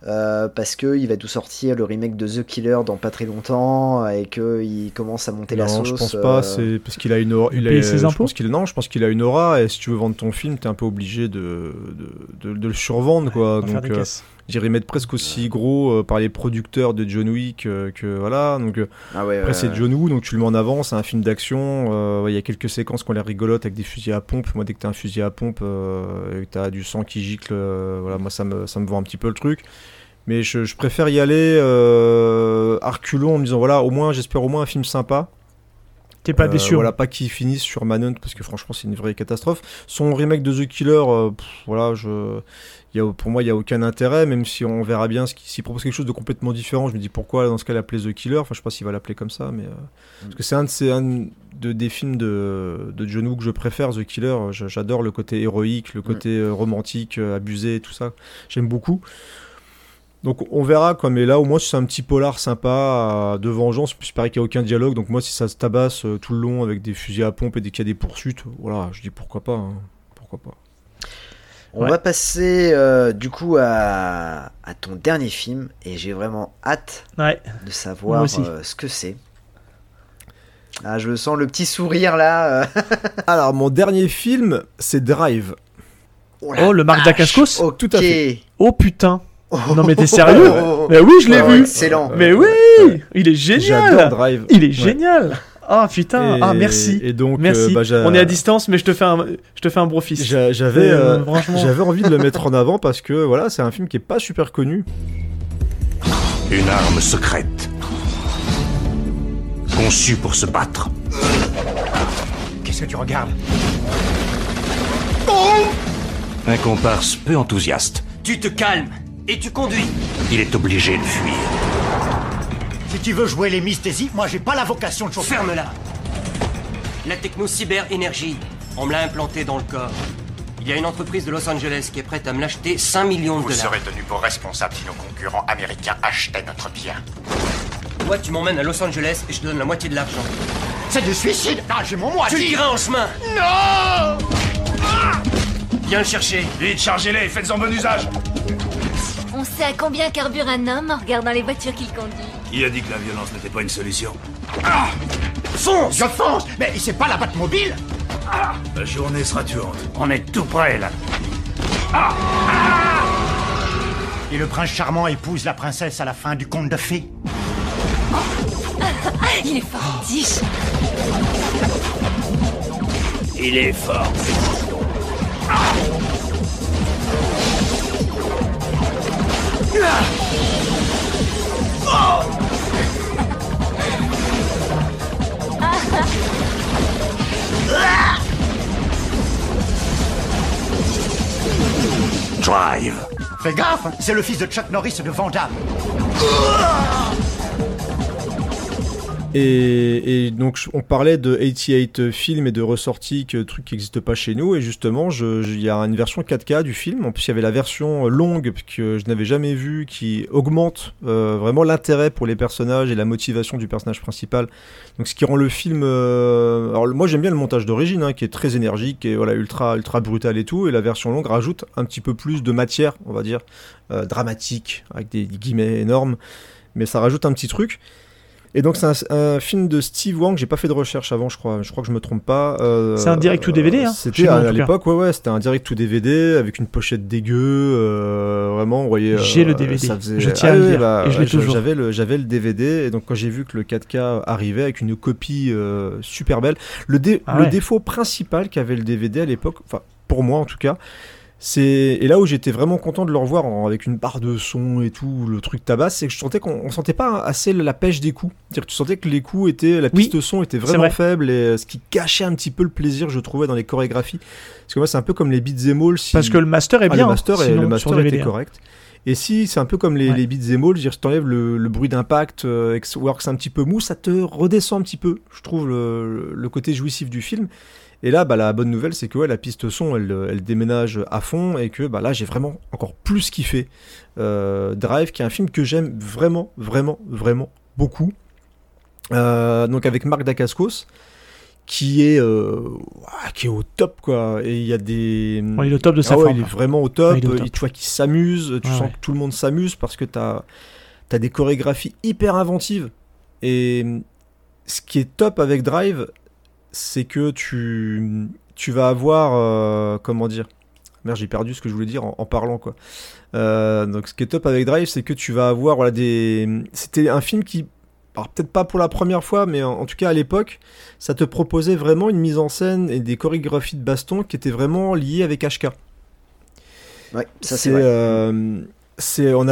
parce qu'il va tout sortir le remake de The Killer dans pas très longtemps et qu'il commence à monter la sauce? Non, je pense pas, c'est parce qu'il a une aura. Je pense qu'il a une aura et si tu veux vendre ton film, t'es un peu obligé de le survendre quoi. Donc, j'irais mettre presque aussi gros par les producteurs de John Wick que voilà. Donc, après, c'est John Woo, donc tu le mets en avant, c'est un film d'action. Il y a quelques séquences qui ont l'air rigolotes avec des fusils à pompe. Moi, dès que t'as un fusil à pompe et que t'as du sang qui gicle, voilà, moi ça me vend un petit peu le truc. Mais je préfère y aller à reculons en me disant voilà, j'espère au moins un film sympa. T'es pas déçu. Voilà, pas qu'ils finissent sur Manhunt parce que franchement c'est une vraie catastrophe. Son remake de The Killer, pour moi il y a aucun intérêt, même si on verra bien s'il propose quelque chose de complètement différent. Je me dis pourquoi dans ce cas l'appeler The Killer. Enfin je sais pas s'il va l'appeler comme ça, mais parce que c'est un des films de John Woo que je préfère, The Killer. J'adore le côté héroïque, le côté romantique, abusé, tout ça. J'aime beaucoup. Donc on verra quoi, mais là au moins c'est un petit polar sympa de vengeance, puis pareil qu'il n'y a aucun dialogue, donc moi si ça se tabasse tout le long avec des fusils à pompe et dès qu'il y a des poursuites, voilà, je dis pourquoi pas, hein. Pourquoi pas. On va passer du coup à ton dernier film, et j'ai vraiment hâte de savoir ce que c'est. Ah, je sens le petit sourire là. Alors mon dernier film, c'est Drive. Le Mark Dacascos. Okay. Tout à fait. Oh putain. Non mais t'es sérieux? Mais oui, je l'ai vu. Excellent. Mais oui, il est génial. J'adore Drive. Il est génial. Ah putain. Et, merci. Et donc, merci. On est à distance, mais je te fais un brofist. J'avais envie de le mettre en avant parce que voilà, c'est un film qui est pas super connu. Une arme secrète, conçue pour se battre. Qu'est-ce que tu regardes? Un comparse peu enthousiaste. Tu te calmes. Et tu conduis. Il est obligé de fuir. Si tu veux jouer les mystésifs, moi j'ai pas la vocation de chauffeur. Ferme-la. La techno-cyber-énergie, on me l'a implantée dans le corps. Il y a une entreprise de Los Angeles qui est prête à me l'acheter 5 millions de dollars. Vous serez tenus pour responsables si nos concurrents américains achetaient notre bien. Toi, tu m'emmènes à Los Angeles et je te donne la moitié de l'argent. C'est du suicide. Ah, j'ai mon moitié. Tu le diras en chemin. Non. Viens le chercher. Vite, chargez-les et faites-en bon usage. On sait à combien carbure un homme en regardant les voitures qu'il conduit. Qui a dit que la violence n'était pas une solution? Ah, fonce! Je fonce! Mais c'est pas la Batmobile! Ah, la journée sera tuante. On est tout près, là. Ah, ah. Et le prince charmant épouse la princesse à la fin du conte de fées. Il est fort, Tish. Il est fort. Ah. Drive. Fais gaffe, c'est le fils de Chuck Norris de Van Damme. Et donc on parlait de 88 Films et de ressorties, trucs qui n'existent pas chez nous, et justement il y a une version 4K du film. En plus il y avait la version longue que je n'avais jamais vue, qui augmente vraiment l'intérêt pour les personnages et la motivation du personnage principal, donc ce qui rend le film alors moi j'aime bien le montage d'origine qui est très énergique et voilà, ultra brutal et tout, et la version longue rajoute un petit peu plus de matière, on va dire dramatique avec des guillemets énormes, mais ça rajoute un petit truc. Et donc c'est un film de Steve Wang, j'ai pas fait de recherche avant, je crois que je me trompe pas. C'est un direct to DVD, hein. C'était à l'époque, c'était un direct to DVD avec une pochette dégueu, vraiment, vous voyez. J'ai le DVD, ça faisait... je tiens à le dire, et je l'ai toujours. J'avais le DVD, et donc quand j'ai vu que le 4K arrivait avec une copie super belle, le défaut principal qu'avait le DVD à l'époque, enfin pour moi en tout cas, et là où j'étais vraiment content de le revoir avec une barre de son et tout, le truc tabasse, c'est que je sentais qu'on sentait pas assez la pêche des coups. C'est-à-dire que tu sentais que les coups étaient, la piste son était vraiment faible, et ce qui cachait un petit peu le plaisir, je trouvais, dans les chorégraphies. Parce que moi, c'est un peu comme les beats and all. Parce que le master est bien. Le master était correct. Et si c'est un peu comme les beats and all, je veux dire, si t'enlèves le bruit d'impact, works un petit peu mou, ça te redescend un petit peu, je trouve, le côté jouissif du film. Et là, bah, la bonne nouvelle, c'est que ouais, la piste son, elle déménage à fond et que bah, là, j'ai vraiment encore plus kiffé Drive, qui est un film que j'aime vraiment, vraiment, vraiment beaucoup. Donc avec Mark Dacascos, qui est au top, quoi. Et il y a des... Ouais, il est au top de sa forme. Il est vraiment au top. Ouais, tu vois qu'il s'amuse, tu sens que tout le monde s'amuse parce que t'as des chorégraphies hyper inventives. Et ce qui est top avec Drive, c'est que tu vas avoir... Merde, j'ai perdu ce que je voulais dire en parlant, quoi. Donc ce qui est top avec Drive, c'est que tu vas avoir C'était un film qui... Alors peut-être pas pour la première fois, mais en tout cas à l'époque, ça te proposait vraiment une mise en scène et des chorégraphies de baston qui étaient vraiment liées avec HK. Ouais, ça c'est vrai. On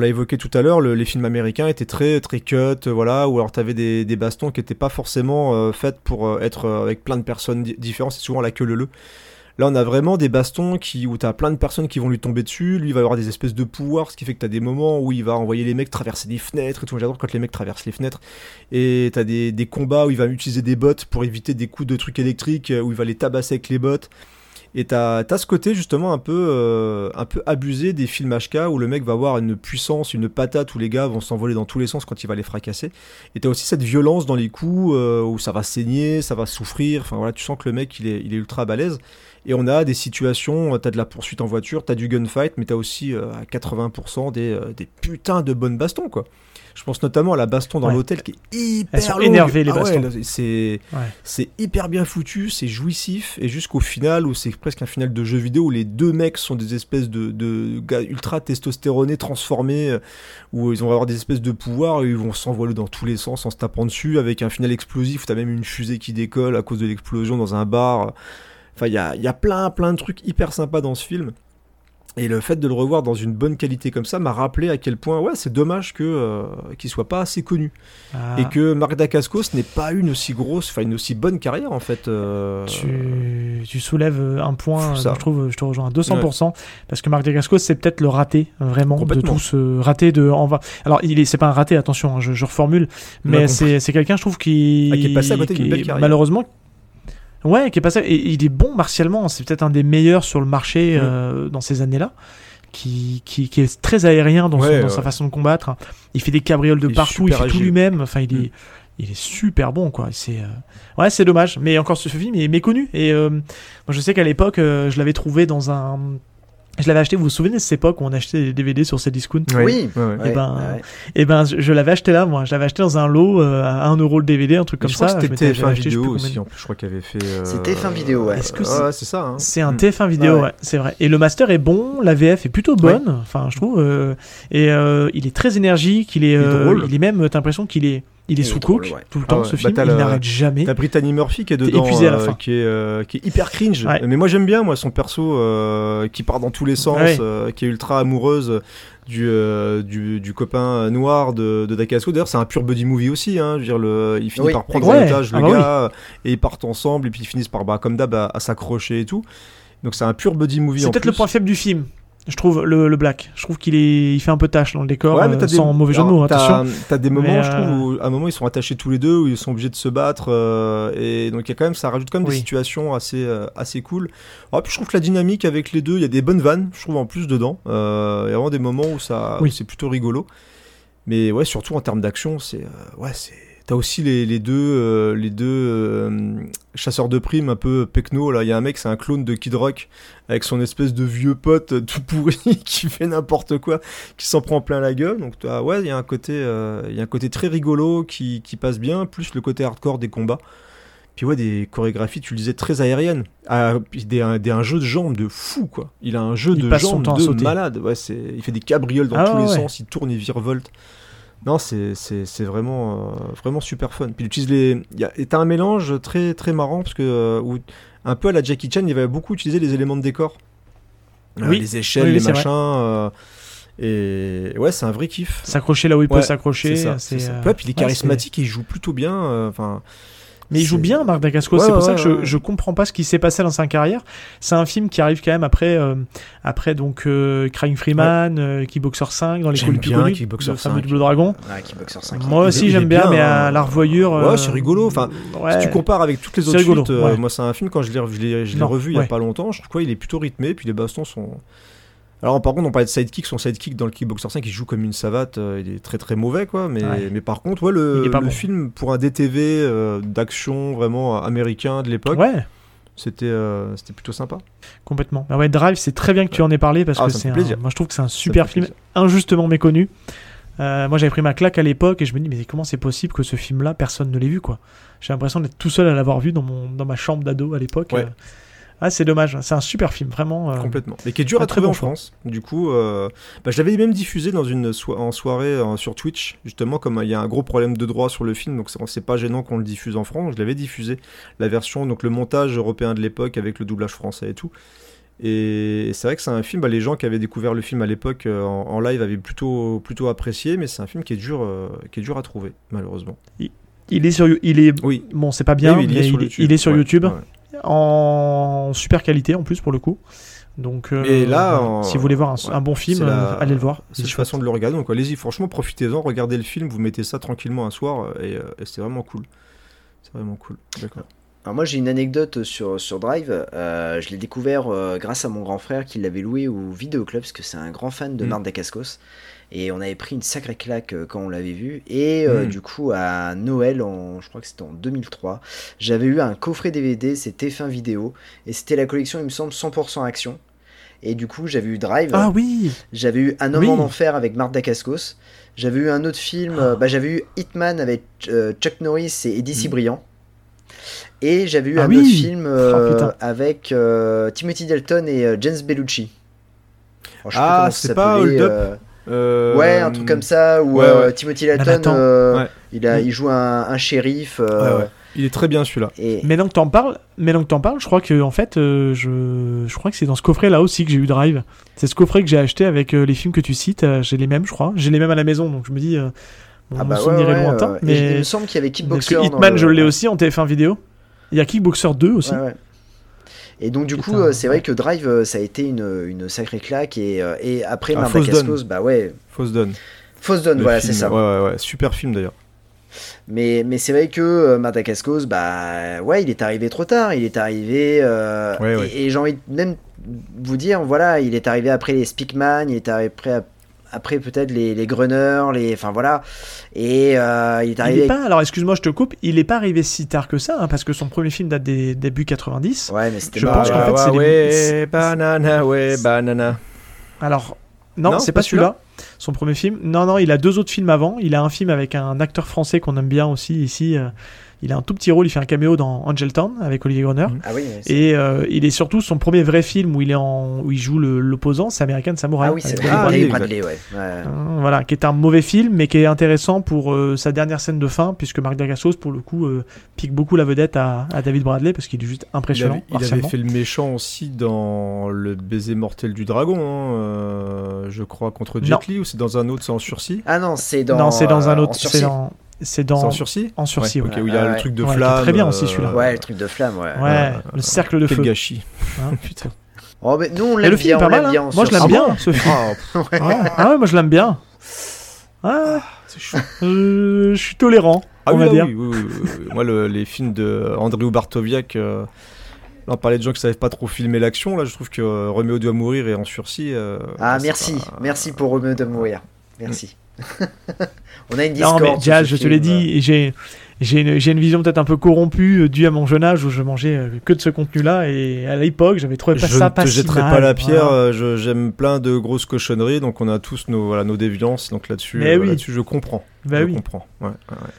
l'a évoqué tout à l'heure, les films américains étaient très, très cut, voilà, ou alors t'avais des bastons qui n'étaient pas forcément faits pour être avec plein de personnes différentes, c'est souvent la queue leu-leu. Là, on a vraiment des bastons où t'as plein de personnes qui vont lui tomber dessus. Lui, il va avoir des espèces de pouvoirs, ce qui fait que t'as des moments où il va envoyer les mecs traverser des fenêtres et tout. J'adore quand les mecs traversent les fenêtres. Et t'as des combats où il va utiliser des bottes pour éviter des coups de trucs électriques, où il va les tabasser avec les bottes. Et t'as ce côté, justement, un peu abusé des films HK, où le mec va avoir une puissance, une patate, où les gars vont s'envoler dans tous les sens quand il va les fracasser. Et t'as aussi cette violence dans les coups, où ça va saigner, ça va souffrir. Enfin voilà, tu sens que le mec, il est ultra balèze. Et on a des situations, t'as de la poursuite en voiture, t'as du gunfight, mais t'as aussi à 80% des putains de bonnes bastons, quoi. Je pense notamment à la baston dans l'hôtel qui est hyper longue. Énervées, les bastons. Ouais, c'est hyper bien foutu, c'est jouissif, et jusqu'au final, où c'est presque un final de jeu vidéo, où les deux mecs sont des espèces de gars ultra testostéronés, transformés, où ils vont avoir des espèces de pouvoirs, et ils vont s'envoler dans tous les sens en se tapant dessus, avec un final explosif, où t'as même une fusée qui décolle à cause de l'explosion dans un bar... Enfin, il y a plein de trucs hyper sympas dans ce film. Et le fait de le revoir dans une bonne qualité comme ça m'a rappelé à quel point c'est dommage qu'il soit pas assez connu. Ah. Et que Mark Dacascos n'ait pas eu une aussi bonne carrière, en fait. Tu soulèves un point, je trouve, je te rejoins à 200%, parce que Mark Dacascos, c'est peut-être le raté, vraiment, de tout ce raté de... Alors, c'est pas un raté, attention, je reformule, mais c'est quelqu'un, je trouve, qui est passé à côté d'une belle carrière. Malheureusement... Ouais, qui est passé, et il est bon martialement, c'est peut-être un des meilleurs sur le marché dans ces années-là, qui est très aérien dans sa façon de combattre. Il fait des cabrioles de partout, il fait agile. Tout lui-même, enfin il est super bon, quoi. C'est dommage, mais encore ce film il est méconnu, et moi je sais qu'à l'époque je l'avais trouvé je l'avais acheté, vous vous souvenez de cette époque où on achetait des DVD sur Cdiscount? Oui. Et ben, je l'avais acheté là, moi. Je l'avais acheté dans un lot à 1€ le DVD, un truc comme ça. C'était TF1 vidéo aussi, en plus, je crois qu'il avait fait. C'était TF1 vidéo, ouais. C'est ça, hein. C'est un TF1 vidéo, ouais, c'est vrai. Et le master est bon, la VF est plutôt bonne, enfin, je trouve. Il est très énergique, il est drôle. Il est même, t'as l'impression qu'il est. Il est sous coke tout le temps, ce film, il n'arrête jamais. T'as Brittany Murphy qui est dedans, qui est hyper cringe. Ouais. Mais moi j'aime bien son perso qui part dans tous les sens, qui est ultra amoureuse du copain noir de Dacascos. D'ailleurs c'est un pur buddy movie aussi, hein. Je veux dire, il finit par prendre en otage le gars, et ils partent ensemble, et puis ils finissent par, comme d'hab, à s'accrocher et tout. Donc c'est un pur buddy movie. C'est peut-être le point faible du film. Je trouve le black. Je trouve qu'il fait un peu tache dans le décor, sans mauvais jeu de mots. Attention. T'as des moments, je trouve, où à un moment ils sont attachés tous les deux, où ils sont obligés de se battre, et donc ça rajoute quand même des situations assez cool. Alors, puis je trouve que la dynamique avec les deux, il y a des bonnes vannes, je trouve, en plus dedans. Il y a vraiment des moments où où c'est plutôt rigolo. Mais ouais, surtout en termes d'action, t'as aussi les deux chasseurs de primes un peu pecno. Là, il y a un mec, c'est un clone de Kid Rock avec son espèce de vieux pote tout pourri qui fait n'importe quoi, qui s'en prend plein la gueule. Donc il y a un côté très rigolo qui passe bien, plus le côté hardcore des combats. Puis des chorégraphies, tu le disais, très aériennes. Un jeu de jambes de fou, quoi. Il a un jeu de jambes de malade. Ouais, il fait des cabrioles dans tous les sens, il tourne et virevolte. Non, c'est vraiment vraiment super fun. Puis t'as un mélange très très marrant, parce que un peu à la Jackie Chan, il va beaucoup utiliser les éléments de décor, les échelles, les machins, et c'est un vrai kiff. S'accrocher là où il peut s'accrocher. Puis il est charismatique, et il joue plutôt bien. Enfin, Mais il joue bien, Mark Dacascos. Ouais, c'est pour ça que je comprends pas ce qui s'est passé dans sa carrière. C'est un film qui arrive quand même après donc Crying Freeman, Kickboxer 5 dans les coulisses du Coolio, le fameux Double Dragon. Ouais, Kickboxer 5. Moi aussi j'aime bien, mais à la revoyure. Ouais, c'est rigolo. Enfin, si tu compares avec toutes les autres chutes, moi c'est un film quand je l'ai revu il y a pas longtemps. Je trouve quoi, il est plutôt rythmé, puis les bastons sont. Alors par contre on parlait de sidekick, son sidekick dans le Kickboxer 5 il joue comme une savate, il est très très mauvais quoi, mais par contre le film pour un DTV d'action vraiment américain de l'époque, c'était plutôt sympa. Complètement. Ah ouais, Drive, c'est très bien que tu en aies parlé parce que moi je trouve que c'est un super film injustement méconnu. Moi j'avais pris ma claque à l'époque et je me dis mais comment c'est possible que ce film là personne ne l'ait vu quoi. J'ai l'impression d'être tout seul à l'avoir vu dans ma chambre d'ado à l'époque. Ouais. Ah, c'est dommage, c'est un super film, vraiment. Complètement. Mais qui est dur à trouver en France. Du coup, je l'avais même diffusé dans en soirée sur Twitch, justement, comme il y a un gros problème de droit sur le film, donc c'est pas gênant qu'on le diffuse en France. Je l'avais diffusé, la version, donc le montage européen de l'époque avec le doublage français et tout. Et c'est vrai que c'est un film, les gens qui avaient découvert le film à l'époque en live avaient plutôt apprécié, mais c'est un film qui est dur à trouver, malheureusement. Il est sur oui. Bon, c'est pas bien, mais il est sur YouTube. Ouais. En super qualité en plus pour le coup. Donc et là, si vous voulez voir un bon film, allez le voir. C'est une façon de le regarder. Donc allez-y, franchement, profitez-en, regardez le film, vous mettez ça tranquillement un soir et c'est vraiment cool. C'est vraiment cool. D'accord. Alors moi j'ai une anecdote sur Drive, je l'ai découvert grâce à mon grand frère qui l'avait loué au vidéoclub parce que c'est un grand fan de Mark Dacascos et on avait pris une sacrée claque quand on l'avait vu et du coup à Noël, je crois que c'était en 2003, j'avais eu un coffret DVD, c'était fin vidéo et c'était la collection il me semble 100% action et du coup j'avais eu Drive, j'avais eu Un homme en enfer avec Mark Dacascos, j'avais eu un autre film, j'avais eu Hitman avec Chuck Norris et Eddie Cibrian. Et j'avais eu un autre film avec Timothy Dalton et James Bellucci. Alors, c'est pas Hold Up ouais, un truc comme ça où Timothy Dalton il joue un shérif. Il est très bien celui-là. Et... Maintenant que t'en parles, je crois que en fait, je crois que c'est dans ce coffret là aussi que j'ai eu Drive. C'est ce coffret que j'ai acheté avec les films que tu cites. J'ai les mêmes, je crois. J'ai les mêmes à la maison, donc je me dis. Lointain, mais il me semble qu'il y avait Kickboxer. Parce que Hitman, je l'ai aussi en TF1 vidéo. Il y a Kickboxer 2 aussi. Ouais. Et donc du coup, c'est vrai que Drive, ça a été une sacrée claque et après Mark Dacascos, Fausse Donne, voilà, film, c'est ça. Ouais, super film d'ailleurs. Mais c'est vrai que Mark Dacascos, il est arrivé trop tard. Il est arrivé et j'ai envie même vous dire, voilà, il est arrivé après les Speakman, il est arrivé après peut-être les Grunners, enfin voilà. Et il est arrivé... alors excuse-moi, je te coupe, il n'est pas arrivé si tard que ça, hein, parce que son premier film date des débuts 90. Ouais, mais c'était... Je pense qu'en fait, c'est Banana. Alors, non c'est pas celui-là, son premier film. Non, il a deux autres films avant. Il a un film avec un acteur français qu'on aime bien aussi, ici... Il a un tout petit rôle, il fait un caméo dans Angel Town avec Olivier Gruner. Ah oui, et il est surtout son premier vrai film où il joue l'opposant, c'est American Samurai. Ah oui, c'est Bradley, ouais. Voilà, qui est un mauvais film, mais qui est intéressant pour sa dernière scène de fin, puisque Mark Dacascos, pour le coup, pique beaucoup la vedette à David Bradley, parce qu'il est juste impressionnant. Il avait fait le méchant aussi dans Le baiser mortel du dragon, je crois, contre Jet Li, ou c'est dans un autre, c'est En sursis. Ah non, c'est dans... Non, c'est dans un autre, c'est dans... C'est dans En sursis, ouais. Okay, où il y a le truc de flamme. Très bien aussi celui-là. Ouais, le truc de flamme, ouais. Ouais, le cercle de feu. Quel gâchis. Hein, putain. Oh, mais nous, on l'aime bien. Moi, je l'aime bien, ce film. Ah, moi, je l'aime bien. C'est chaud. Je suis tolérant. Ah, on va dire. Oui. Moi, les films de Andrew Bartowiak, on parlait de gens qui savent pas trop filmer l'action. Là, je trouve que Roméo doit mourir et En sursis. Merci pour Roméo doit mourir. Merci. On a une discorde. Non mais Jazz, je te l'ai dit, j'ai une vision peut-être un peu corrompue due à mon jeune âge où je mangeais que de ce contenu-là et à l'époque j'avais trouvé pas ça. Je ne te jetterai pas la pierre. Voilà. J'aime plein de grosses cochonneries, donc on a tous nos déviances. Donc là-dessus, je comprends. Je comprends. Ouais.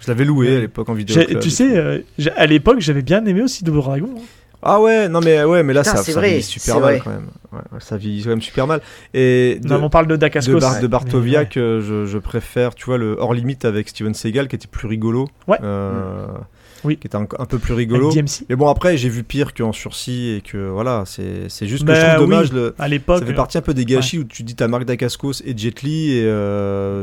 Je l'avais loué à l'époque en vidéo. Tu sais, à l'époque j'avais bien aimé aussi Double Dragon. Hein. Ah ouais, non mais là putain, ça vieillit super mal quand même. Ouais, ça vieillit quand même super mal. Et on parle de Dacascos. De Bartowiak, je préfère, tu vois, le Hors Limite avec Steven Seagal qui était plus rigolo. Ouais. oui, qui était un peu plus rigolo. Mais bon, après, j'ai vu pire qu'en sursis et que voilà, c'est juste que je trouve dommage. Oui, à l'époque, ça fait partie un peu des gâchis où tu dis t'as Mark Dacascos et Jet Li et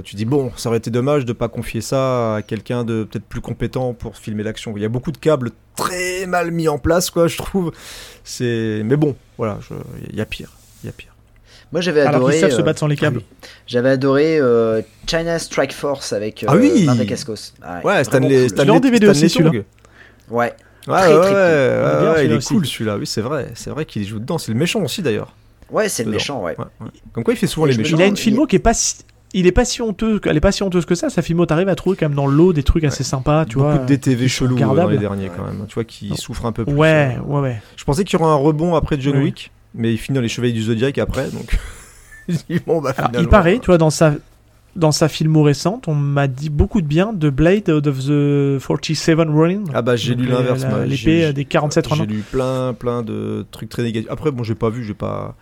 tu dis bon, ça aurait été dommage de pas confier ça à quelqu'un de peut-être plus compétent pour filmer l'action. Il y a beaucoup de câbles très mal mis en place, quoi, je trouve. Mais bon, voilà, il y a pire. Moi, j'avais adoré. Alors qu'ils savent se battre sans les câbles. Oui. J'avais adoré China Strike Force avec Mark Dacascos. Ouais, Stanley en DVD aussi, celui-là. Ouais. Ouais, il est cool celui-là. Oui, c'est vrai qu'il joue dedans. C'est le méchant aussi d'ailleurs. Ouais, c'est le méchant. Ouais. Comme quoi, il fait souvent les méchants. Il a une filmo qui est pas si. Il est pas si honteux, elle est pas si honteuse que ça. Sa filmo, t'arrives à trouver quand même dans l'eau des trucs assez sympas, tu vois. Beaucoup de DTV chelou dans les derniers quand même. Tu vois, qui souffre un peu plus. Ouais. Je pensais qu'il y aurait un rebond après John Wick. Mais il finit dans les Chevaliers du Zodiac après, donc. Bon, bah, alors, il paraît, tu vois, dans sa filmo récente, on m'a dit beaucoup de bien de Blade of the 47 Ronin. Ah bah j'ai donc, lu l'inverse, l'épée des 47 Ronin. J'ai lu plein de trucs très négatifs. Après, bon, j'ai pas vu, j'ai pas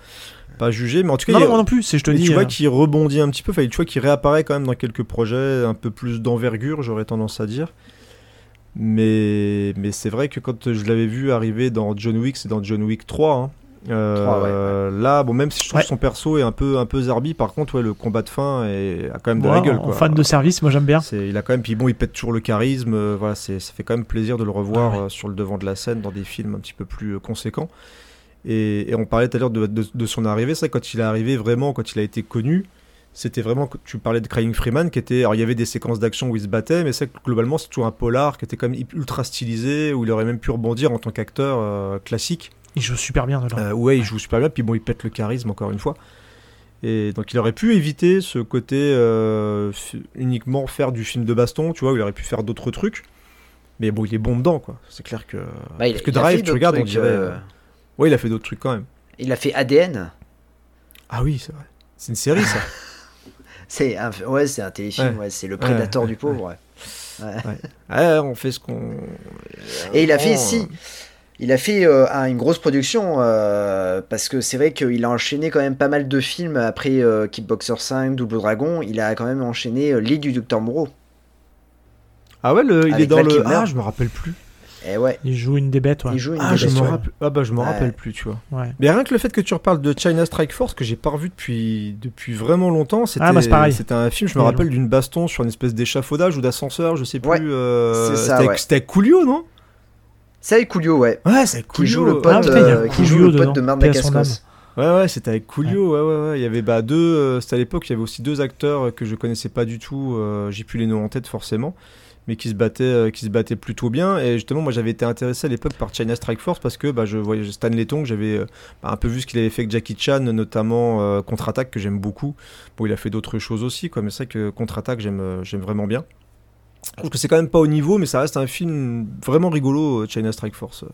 jugé, mais en tout cas, non plus. C'est, je te dis, tu vois qu'il rebondit un petit peu. Tu vois qu'il réapparaît quand même dans quelques projets un peu plus d'envergure, j'aurais tendance à dire. Mais c'est vrai que quand je l'avais vu arriver dans John Wick, c'est dans John Wick 3. Hein. 3, là, bon, même si je trouve son perso est un peu zarbi, par contre, le combat de fin a quand même de la gueule. En fan de service, moi j'aime bien. Il a quand même, puis bon, il pète toujours le charisme. Voilà, ça fait quand même plaisir de le revoir sur le devant de la scène dans des films un petit peu plus conséquents. Et on parlait tout à l'heure de son arrivée, c'est vrai, quand il est arrivé vraiment, quand il a été connu. C'était vraiment, tu parlais de Crying Freeman qui était, alors il y avait des séquences d'action où il se battait, mais c'est globalement c'est toujours un polar qui était quand même ultra stylisé, où il aurait même pu rebondir en tant qu'acteur classique. Il joue super bien dedans. Il joue super bien, puis bon, il pète le charisme encore une fois. Et donc il aurait pu éviter ce côté uniquement faire du film de baston, tu vois, où il aurait pu faire d'autres trucs. Mais bon, il est bon dedans, quoi. C'est clair que. Parce que Drive, tu regardes, on dirait. Ouais, il a fait d'autres trucs quand même. Il a fait ADN. Ah oui, c'est vrai. C'est une série, ça. C'est un téléfilm, c'est le prédateur du pauvre. On fait ce qu'on. Et il a fait Il a fait une grosse production parce que c'est vrai qu'il a enchaîné quand même pas mal de films après Kickboxer 5, Double Dragon. Il a quand même enchaîné l'île du Dr Moreau. Ah ouais, il est dans le. Ah, je me rappelle plus. Il joue une des bêtes. Je me rappelle plus, tu vois. Ouais. Mais rien que le fait que tu reparles de China Strike Force, que j'ai pas revu depuis vraiment longtemps, c'était un film, je me rappelle, d'une baston sur une espèce d'échafaudage ou d'ascenseur, je sais plus. C'était avec Coolio, non? C'est avec Coolio, c'est avec Coolio. Qui joue le pote de Mark Dacascos. C'était avec Coolio, Il y avait c'était à l'époque, il y avait aussi deux acteurs que je connaissais pas du tout, j'ai plus les noms en tête forcément, mais qui se battaient plutôt bien. Et justement, moi j'avais été intéressé à l'époque par China Strike Force parce que je voyais Stan Letung, j'avais un peu vu ce qu'il avait fait avec Jackie Chan, notamment Contre-Attaque, que j'aime beaucoup. Bon, il a fait d'autres choses aussi, quoi, mais c'est vrai que Contre-Attaque, j'aime vraiment bien. Je trouve que c'est quand même pas au niveau, mais ça reste un film vraiment rigolo, China Strike Force.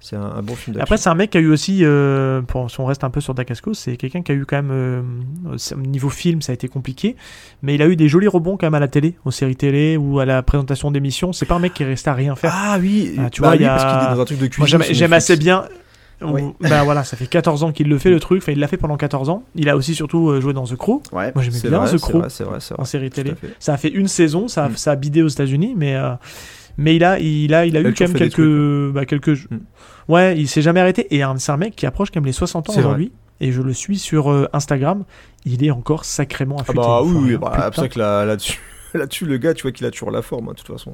C'est un bon film d'action. Après, c'est un mec qui a eu aussi, si on reste un peu sur Dacascos, c'est quelqu'un qui a eu quand même, niveau film, ça a été compliqué, mais il a eu des jolis rebonds quand même à la télé, aux séries télé ou à la présentation d'émissions. C'est pas un mec qui est resté à rien faire. Ah oui, parce qu'il est dans un truc de cuisine. Moi, j'aime assez bien. Ça fait 14 ans qu'il le fait, le truc. Enfin, il l'a fait pendant 14 ans. Il a aussi surtout joué dans The Crow. Ouais, moi, j'aimais bien The Crow en série télé. Ça a fait une saison, ça a bidé aux États-Unis, mais il a eu quand même quelques. Ouais, il s'est jamais arrêté. Et c'est un mec qui approche quand même les 60 ans aujourd'hui. Et je le suis sur Instagram. Il est encore sacrément affûté. C'est que là-dessus, le gars, tu vois qu'il a toujours la forme, de toute façon.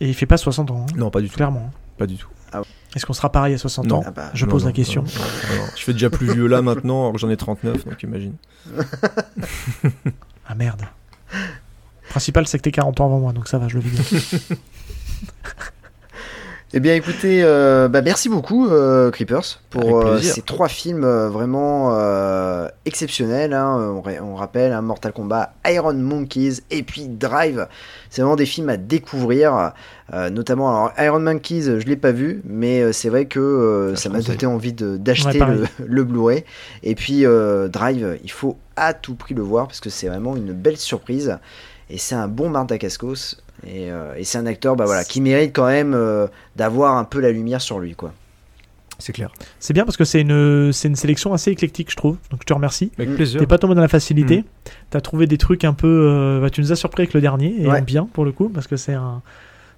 Et il fait pas 60 ans. Non, pas du tout. Clairement. Pas du tout. Ah ouais. Est-ce qu'on sera pareil à 60 ans? Je pose la question. Non. Je fais déjà plus vieux là maintenant, alors que j'en ai 39, donc imagine. Ah merde. Le principal, c'est que t'es 40 ans avant moi, donc ça va, je le vis bien. Eh bien écoutez, merci beaucoup Creepers pour ces trois films vraiment exceptionnels. On rappelle Mortal Kombat, Iron Monkeys et puis Drive. C'est vraiment des films à découvrir. Notamment, alors Iron Monkeys, je l'ai pas vu, mais c'est vrai que ça m'a donné envie d'acheter le Blu-ray. Et puis Drive, il faut à tout prix le voir parce que c'est vraiment une belle surprise. Et c'est un bon Mark Dacascos. Et c'est un acteur qui mérite quand même d'avoir un peu la lumière sur lui, quoi. C'est clair. C'est bien parce que c'est une sélection assez éclectique, je trouve. Donc je te remercie. Avec plaisir. T'es pas tombé dans la facilité. T'as trouvé des trucs un peu. Tu nous as surpris avec le dernier et bien pour le coup parce que c'est un.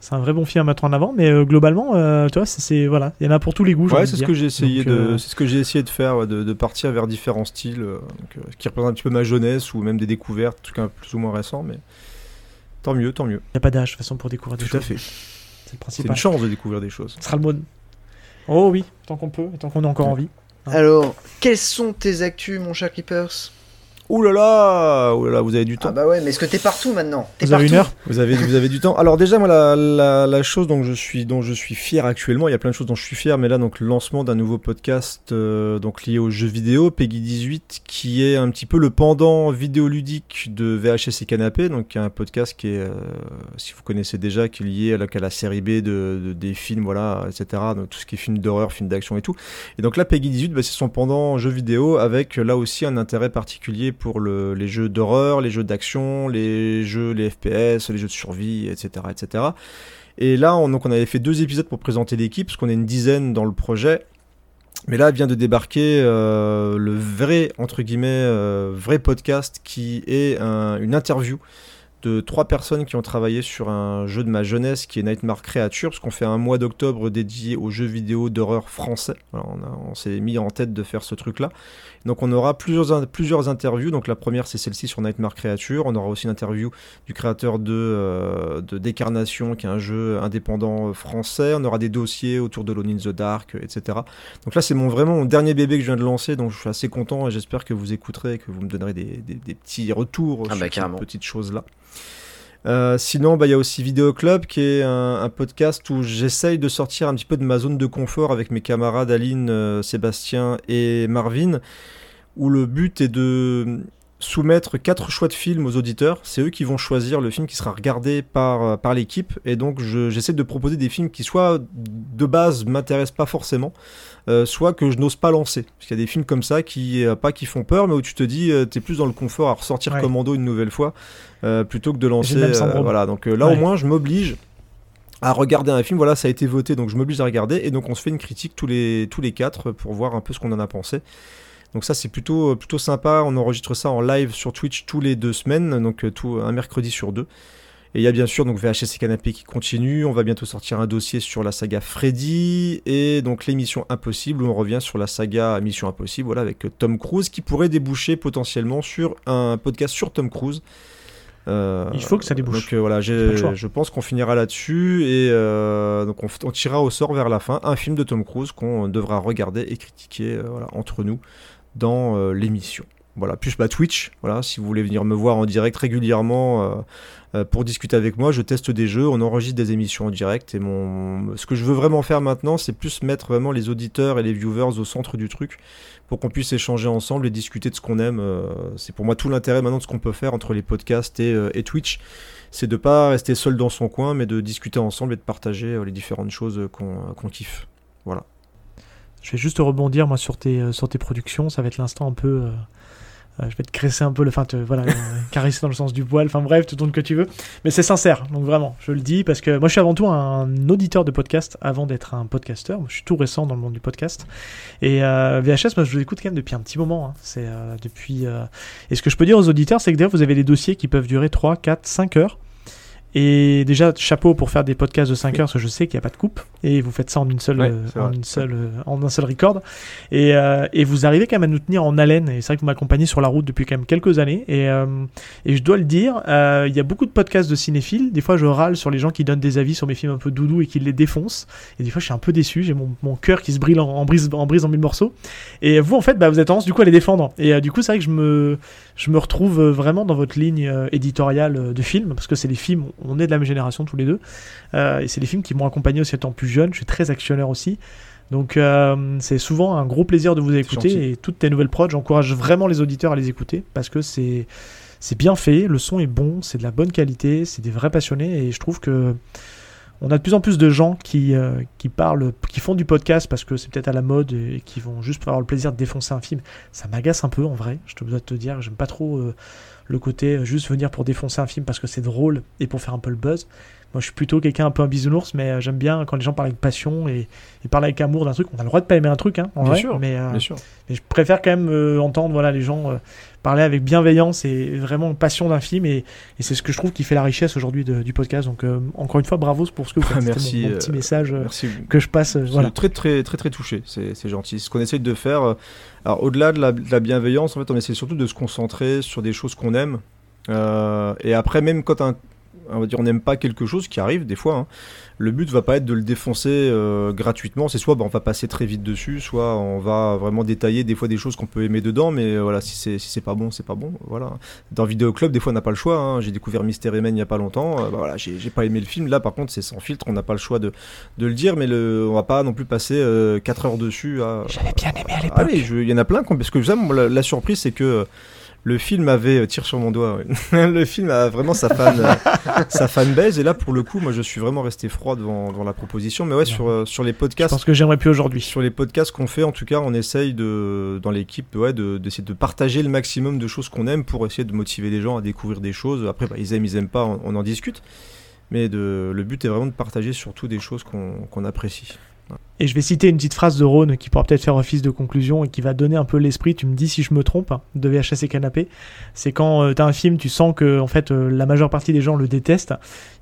c'est un vrai bon film à mettre en avant, mais globalement, tu vois, c'est voilà, il y en a pour tous les goûts. Ouais, c'est ce que j'ai essayé de faire, ouais, de partir vers différents styles, donc, qui représentent un petit peu ma jeunesse ou même des découvertes, en tout cas plus ou moins récents, mais tant mieux, tant mieux. Il n'y a pas d'âge de toute façon pour découvrir des choses. Tout à fait. C'est le principal. C'est une chance de découvrir des choses. Ce sera le mot. Oh oui, tant qu'on peut, et tant qu'on a encore envie. Hein. Alors, quelles sont tes actus, mon cher Creepers? Ouh là là, vous avez du temps. Ah bah ouais, mais est-ce que t'es partout maintenant? Vous avez une heure. Vous avez du temps. Alors déjà, moi, la chose dont je suis fier actuellement, il y a plein de choses dont je suis fier, mais là, donc, le lancement d'un nouveau podcast donc lié aux jeux vidéo, Peggy 18, qui est un petit peu le pendant vidéoludique de VHS et Canapé, donc un podcast qui est, si vous connaissez déjà, qui est lié à la série B des films, voilà, etc. Donc tout ce qui est films d'horreur, films d'action et tout. Et donc là, Peggy 18, bah, c'est son pendant jeux vidéo, avec là aussi un intérêt particulier pour les jeux d'horreur, les jeux d'action, les FPS, les jeux de survie, etc. etc. Et là, on avait fait 2 épisodes pour présenter l'équipe, parce qu'on est une dizaine dans le projet. Mais là, vient de débarquer le vrai, entre guillemets, vrai podcast, qui est une interview de 3 personnes qui ont travaillé sur un jeu de ma jeunesse qui est Nightmare Creature, parce qu'on fait un mois d'octobre dédié aux jeux vidéo d'horreur français. Alors on s'est mis en tête de faire ce truc-là. Donc on aura plusieurs interviews. Donc la première, c'est celle-ci sur Nightmare Creature. On aura aussi une interview du créateur de Décarnation, qui est un jeu indépendant français. On aura des dossiers autour de Alone in the Dark, etc. Donc là, c'est vraiment mon dernier bébé que je viens de lancer, donc je suis assez content et j'espère que vous écouterez et que vous me donnerez des petits retours sur ces petites choses-là. Sinon, bah, y a aussi Vidéo Club, qui est un podcast où j'essaye de sortir un petit peu de ma zone de confort avec mes camarades Aline, Sébastien et Marvin, où le but est de soumettre 4 choix de films aux auditeurs. C'est eux qui vont choisir le film qui sera regardé par l'équipe, et donc j'essaie de proposer des films qui soit de base m'intéressent pas forcément, soit que je n'ose pas lancer, parce qu'il y a des films comme ça qui font peur, mais où tu te dis t'es plus dans le confort à ressortir Commando une nouvelle fois plutôt que de lancer. Voilà, donc là au moins je m'oblige à regarder un film, voilà, ça a été voté, donc je m'oblige à regarder, et donc on se fait une critique tous les 4 pour voir un peu ce qu'on en a pensé. Donc ça, c'est plutôt sympa. On enregistre ça en live sur Twitch tous les 2 semaines, donc un mercredi sur 2. Et il y a bien sûr donc VHS et Canapé qui continue. On va bientôt sortir un dossier sur la saga Freddy, et donc les Missions Impossibles, où on revient sur la saga Mission Impossible, voilà, avec Tom Cruise, qui pourrait déboucher potentiellement sur un podcast sur Tom Cruise. Il faut que ça débouche. Donc voilà, je pense qu'on finira là-dessus, et donc on tirera au sort vers la fin un film de Tom Cruise qu'on devra regarder et critiquer voilà, entre nous, dans l'émission. Voilà, plus ma Twitch, voilà, si vous voulez venir me voir en direct régulièrement pour discuter avec moi, je teste des jeux, on enregistre des émissions en direct, et ce que je veux vraiment faire maintenant, c'est plus mettre vraiment les auditeurs et les viewers au centre du truc, pour qu'on puisse échanger ensemble et discuter de ce qu'on aime. C'est pour moi tout l'intérêt maintenant de ce qu'on peut faire entre les podcasts et Twitch, c'est de pas rester seul dans son coin, mais de discuter ensemble et de partager les différentes choses qu'on kiffe. Voilà. Je vais juste rebondir moi sur tes productions, ça va être l'instant un peu je vais te caresser un peu caresser dans le sens du poil, enfin bref, tu tournes que tu veux, mais c'est sincère, donc vraiment, je le dis, parce que moi je suis avant tout un auditeur de podcast avant d'être un podcasteur, moi, je suis tout récent dans le monde du podcast, et VHS, moi je l'écoute quand même depuis un petit moment, hein. C'est depuis... Et ce que je peux dire aux auditeurs, c'est que d'ailleurs vous avez des dossiers qui peuvent durer 3, 4, 5 heures, et déjà chapeau pour faire des podcasts de 5 heures, parce que je sais qu'il n'y a pas de coupe et vous faites ça en un seul record, et vous arrivez quand même à nous tenir en haleine, et c'est vrai que vous m'accompagnez sur la route depuis quand même quelques années, et je dois le dire, il y a beaucoup de podcasts de cinéphiles, des fois je râle sur les gens qui donnent des avis sur mes films un peu doudous et qui les défoncent, et des fois je suis un peu déçu, j'ai mon cœur qui se brille en brise en mille morceaux, et vous en fait bah, vous avez tendance du coup à les défendre, et du coup c'est vrai que je me retrouve vraiment dans votre ligne éditoriale de films, parce que c'est les films, on est de la même génération tous les deux, et c'est les films qui m'ont accompagné aussi étant plus jeune, je suis très actionneur aussi, donc c'est souvent un gros plaisir de vous écouter, et toutes tes nouvelles prods, j'encourage vraiment les auditeurs à les écouter, parce que c'est bien fait, le son est bon, c'est de la bonne qualité, c'est des vrais passionnés, et je trouve que on a de plus en plus de gens qui parlent, qui font du podcast parce que c'est peut-être à la mode, et qui vont juste avoir le plaisir de défoncer un film. Ça m'agace un peu en vrai, je dois te dire, j'aime pas trop le côté juste venir pour défoncer un film parce que c'est drôle et pour faire un peu le buzz. Moi, je suis plutôt quelqu'un un peu un bisounours, mais j'aime bien quand les gens parlent avec passion et parlent avec amour d'un truc. On a le droit de pas aimer un truc, hein, en vrai, bien sûr. Mais je préfère quand même entendre les gens parler avec bienveillance et vraiment passion d'un film. Et c'est ce que je trouve qui fait la richesse aujourd'hui du podcast. Donc, encore une fois, bravo pour ce que vous faites. Merci. Mon petit message que je passe. Voilà. Très, très touché. C'est gentil. Ce qu'on essaye de faire. Alors, au-delà de la bienveillance, en fait, on essaie surtout de se concentrer sur des choses qu'on aime. Et après, même quand on n'aime pas quelque chose, qui arrive des fois, hein, le but va pas être de le défoncer gratuitement. C'est soit on va passer très vite dessus, soit on va vraiment détailler des fois des choses qu'on peut aimer dedans, mais voilà, si c'est pas bon, c'est pas bon. Voilà. Dans Vidéo Club, des fois on n'a pas le choix, hein. J'ai découvert Mystery Men il y a pas longtemps, j'ai pas aimé le film. Là par contre, c'est sans filtre, on n'a pas le choix de le dire, mais on va pas non plus passer 4 heures dessus. J'avais bien aimé à l'époque. Il y en a plein, parce que la surprise, c'est que le film avait tiré sur mon doigt. Ouais. Le film a vraiment sa fanbase. Et là, pour le coup, moi, je suis vraiment resté froid devant la proposition. Mais ouais, sur les podcasts. Je pense que j'aimerais plus aujourd'hui. Sur les podcasts qu'on fait, en tout cas, on essaye dans l'équipe, d'essayer de partager le maximum de choses qu'on aime pour essayer de motiver les gens à découvrir des choses. Après, ils aiment pas, on en discute. Mais le but est vraiment de partager surtout des choses qu'on apprécie. Et je vais citer une petite phrase de Rhône qui pourra peut-être faire office de conclusion et qui va donner un peu l'esprit, tu me dis si je me trompe, de VHS et Canapé. C'est quand t'as un film, tu sens que en fait, la majeure partie des gens le détestent,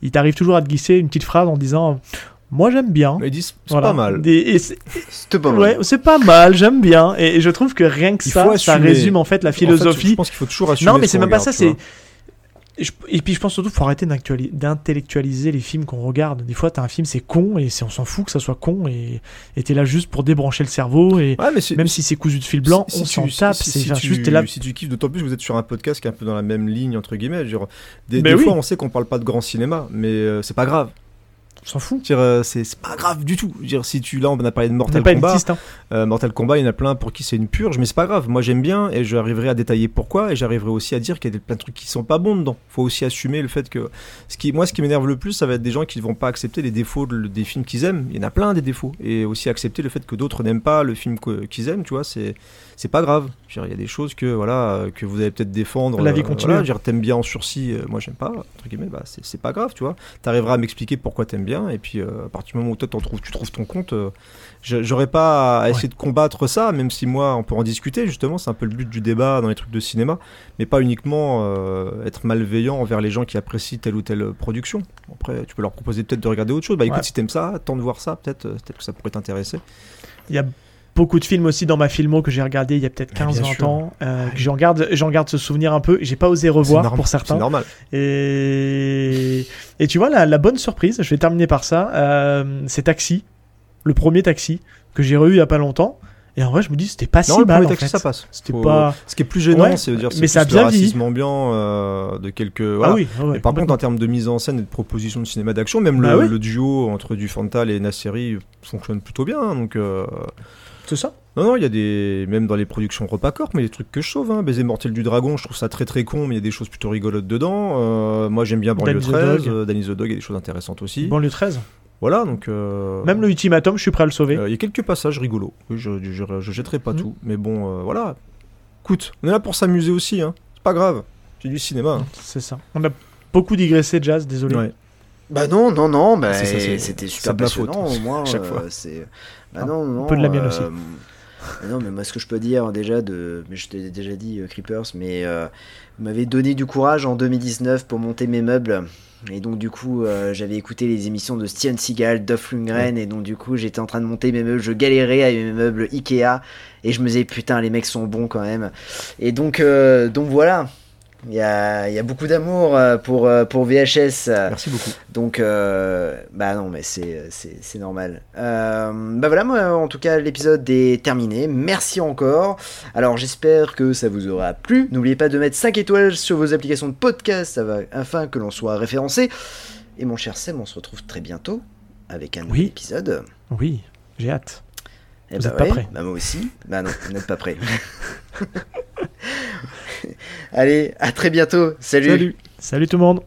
il t'arrive toujours à te glisser une petite phrase en disant « moi j'aime bien ». Ils disent « c'est pas mal ». C'est pas mal. Ouais, c'est pas mal, j'aime bien. Et je trouve que rien que ça résume en fait la philosophie. En fait, je pense qu'il faut toujours assumer. Non mais c'est même pas ça, c'est... Et puis je pense surtout qu'il faut arrêter d'intellectualiser les films qu'on regarde. Des fois, t'as un film, c'est con, et on s'en fout que ça soit con, et t'es là juste pour débrancher le cerveau, et même si c'est cousu de fil blanc, on s'en tape. Si tu kiffes, d'autant plus que vous êtes sur un podcast qui est un peu dans la même ligne, entre guillemets. Genre, des fois, on sait qu'on parle pas de grand cinéma, mais c'est pas grave. On s'en fout. C'est pas grave du tout. On a parlé de Mortal Kombat. Élitiste, hein. Mortal Kombat, il y en a plein pour qui c'est une purge, mais c'est pas grave. Moi, j'aime bien et j'arriverai à détailler pourquoi, et j'arriverai aussi à dire qu'il y a plein de trucs qui sont pas bons dedans. Faut aussi assumer le fait que ce qui m'énerve le plus, ça va être des gens qui ne vont pas accepter les défauts des films qu'ils aiment. Il y en a plein des défauts, et aussi accepter le fait que d'autres n'aiment pas le film qu'ils aiment. Tu vois, c'est pas grave. Il y a des choses que vous allez peut-être défendre. La vie continue. T'aimes bien En sursis, moi j'aime pas. Entre guillemets, c'est pas grave. Tu vois, t'arriveras à m'expliquer pourquoi t'aimes bien, et puis à partir du moment où toi tu trouves ton compte, j'aurais pas à essayer de combattre ça, même si moi on peut en discuter, justement c'est un peu le but du débat dans les trucs de cinéma, mais pas uniquement être malveillant envers les gens qui apprécient telle ou telle production. Après tu peux leur proposer peut-être de regarder autre chose, écoute, si t'aimes ça, attends de voir ça, peut-être que ça pourrait t'intéresser. Il y a beaucoup de films aussi dans ma filmo que j'ai regardé il y a peut-être 15-20 ans, que j'en garde ce souvenir un peu, j'ai pas osé revoir pour certains. C'est normal. Et tu vois, la bonne surprise, je vais terminer par ça, c'est Taxi, le premier Taxi que j'ai revu il y a pas longtemps. Et en vrai, je me dis, c'était pas si mal. En fait. Ça passe. C'était pas. Ce qui est plus gênant, c'est de dire, c'est ça le racisme ambiant de quelques. Voilà. Ah oui. Ouais, mais par contre, en termes de mise en scène et de proposition de cinéma d'action, même le duo entre Dufantal et Nasseri fonctionne plutôt bien. Hein, donc. C'est ça. Non, il y a même dans les productions Repacorp, mais il y a des trucs que je sauve. Hein. Baiser mortel du dragon, je trouve ça très très con, mais il y a des choses plutôt rigolotes dedans. Moi, j'aime bien Banlieue 13, Danny the Dog, il y a des choses intéressantes aussi. Banlieue 13. Voilà, donc même le ultimatum, je suis prêt à le sauver. Il y a quelques passages rigolos. Je jetterai pas tout, mais bon, voilà. Écoute, on est là pour s'amuser aussi, hein. C'est pas grave. C'est du cinéma. Hein. C'est ça. On a beaucoup digressé, Jazz. Désolé. Ouais. Non. Bah, c'était super passionnant. Au moins, chaque fois. C'est. Un peu de la mienne aussi. Non, mais moi, ce que je peux dire déjà mais je t'ai déjà dit Creepers, mais vous m'avez donné du courage en 2019 pour monter mes meubles. Et donc du coup j'avais écouté les émissions de Steven Seagal, Dolph Lundgren, et donc du coup j'étais en train de monter mes meubles, je galérais avec mes meubles Ikea, et je me disais putain les mecs sont bons quand même. Et donc voilà, il y a beaucoup d'amour pour VHS. Merci beaucoup. Donc non mais c'est normal. Voilà, moi en tout cas l'épisode est terminé. Merci encore. Alors j'espère que ça vous aura plu. N'oubliez pas de mettre 5 étoiles sur vos applications de podcast, afin que l'on soit référencé. Et mon cher Sam, on se retrouve très bientôt avec un nouvel épisode. Oui, j'ai hâte. Vous n'êtes pas prêt. Moi aussi. Non, vous n'êtes pas prêt. Allez, à très bientôt. Salut. Salut tout le monde.